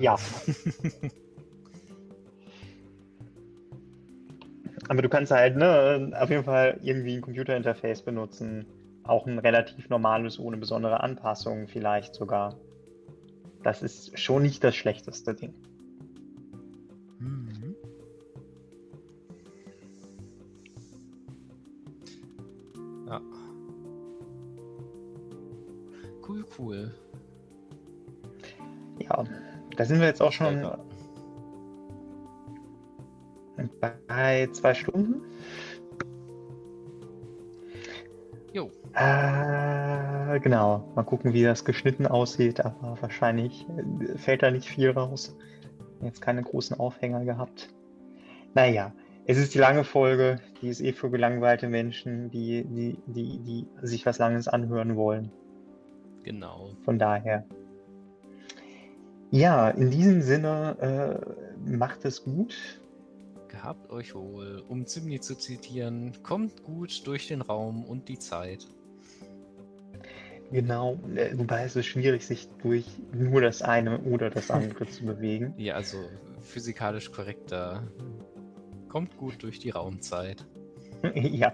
Ja. Aber du kannst halt auf jeden Fall irgendwie ein Computerinterface benutzen. Auch ein relativ normales, ohne besondere Anpassungen vielleicht sogar. Das ist schon nicht das schlechteste Ding. Mhm. Ja. Cool. Ja. Da sind wir jetzt auch schon bei 2 Stunden. Jo. Genau. Mal gucken, wie das geschnitten aussieht, aber wahrscheinlich fällt da nicht viel raus. Jetzt keine großen Aufhänger gehabt. Naja, es ist die lange Folge, die ist eh für gelangweilte Menschen, die sich was Langes anhören wollen. Genau. Von daher. Ja, in diesem Sinne, macht es gut. Gehabt euch wohl, um Zimni zu zitieren, kommt gut durch den Raum und die Zeit. Genau, wobei es ist schwierig, sich durch nur das eine oder das andere zu bewegen. Ja, also physikalisch korrekter. Kommt gut durch die Raumzeit. Ja.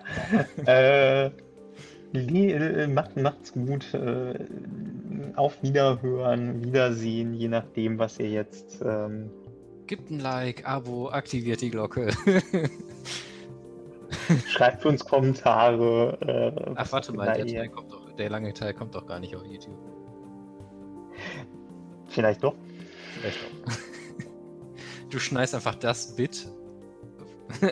Macht's gut. Auf Wiederhören, Wiedersehen, je nachdem, was ihr jetzt... Gebt ein Like, Abo, aktiviert die Glocke. Schreibt uns Kommentare. Ach, warte mal, der lange Teil kommt doch gar nicht auf YouTube. Vielleicht doch. Vielleicht doch. Du schneidest einfach das Bit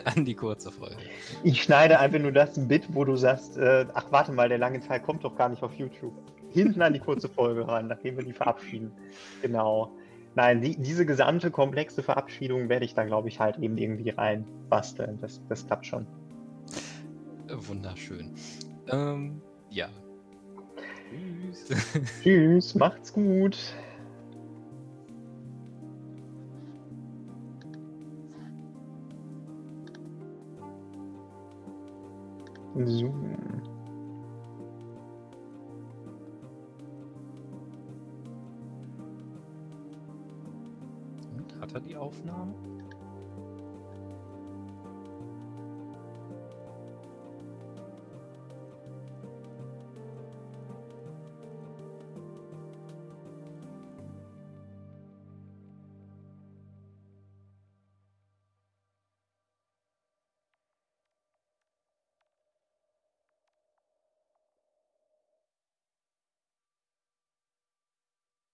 an die kurze Folge. Ich schneide einfach nur das Bit, wo du sagst, ach, warte mal, der lange Teil kommt doch gar nicht auf YouTube. Hinten an die kurze Folge ran, nachdem wir die verabschieden. Genau. Nein, diese gesamte komplexe Verabschiedung werde ich dann, glaube ich, halt eben irgendwie rein basteln. Das klappt schon. Wunderschön. Ja. Tschüss. Tschüss, macht's gut. So. Hat er die Aufnahme?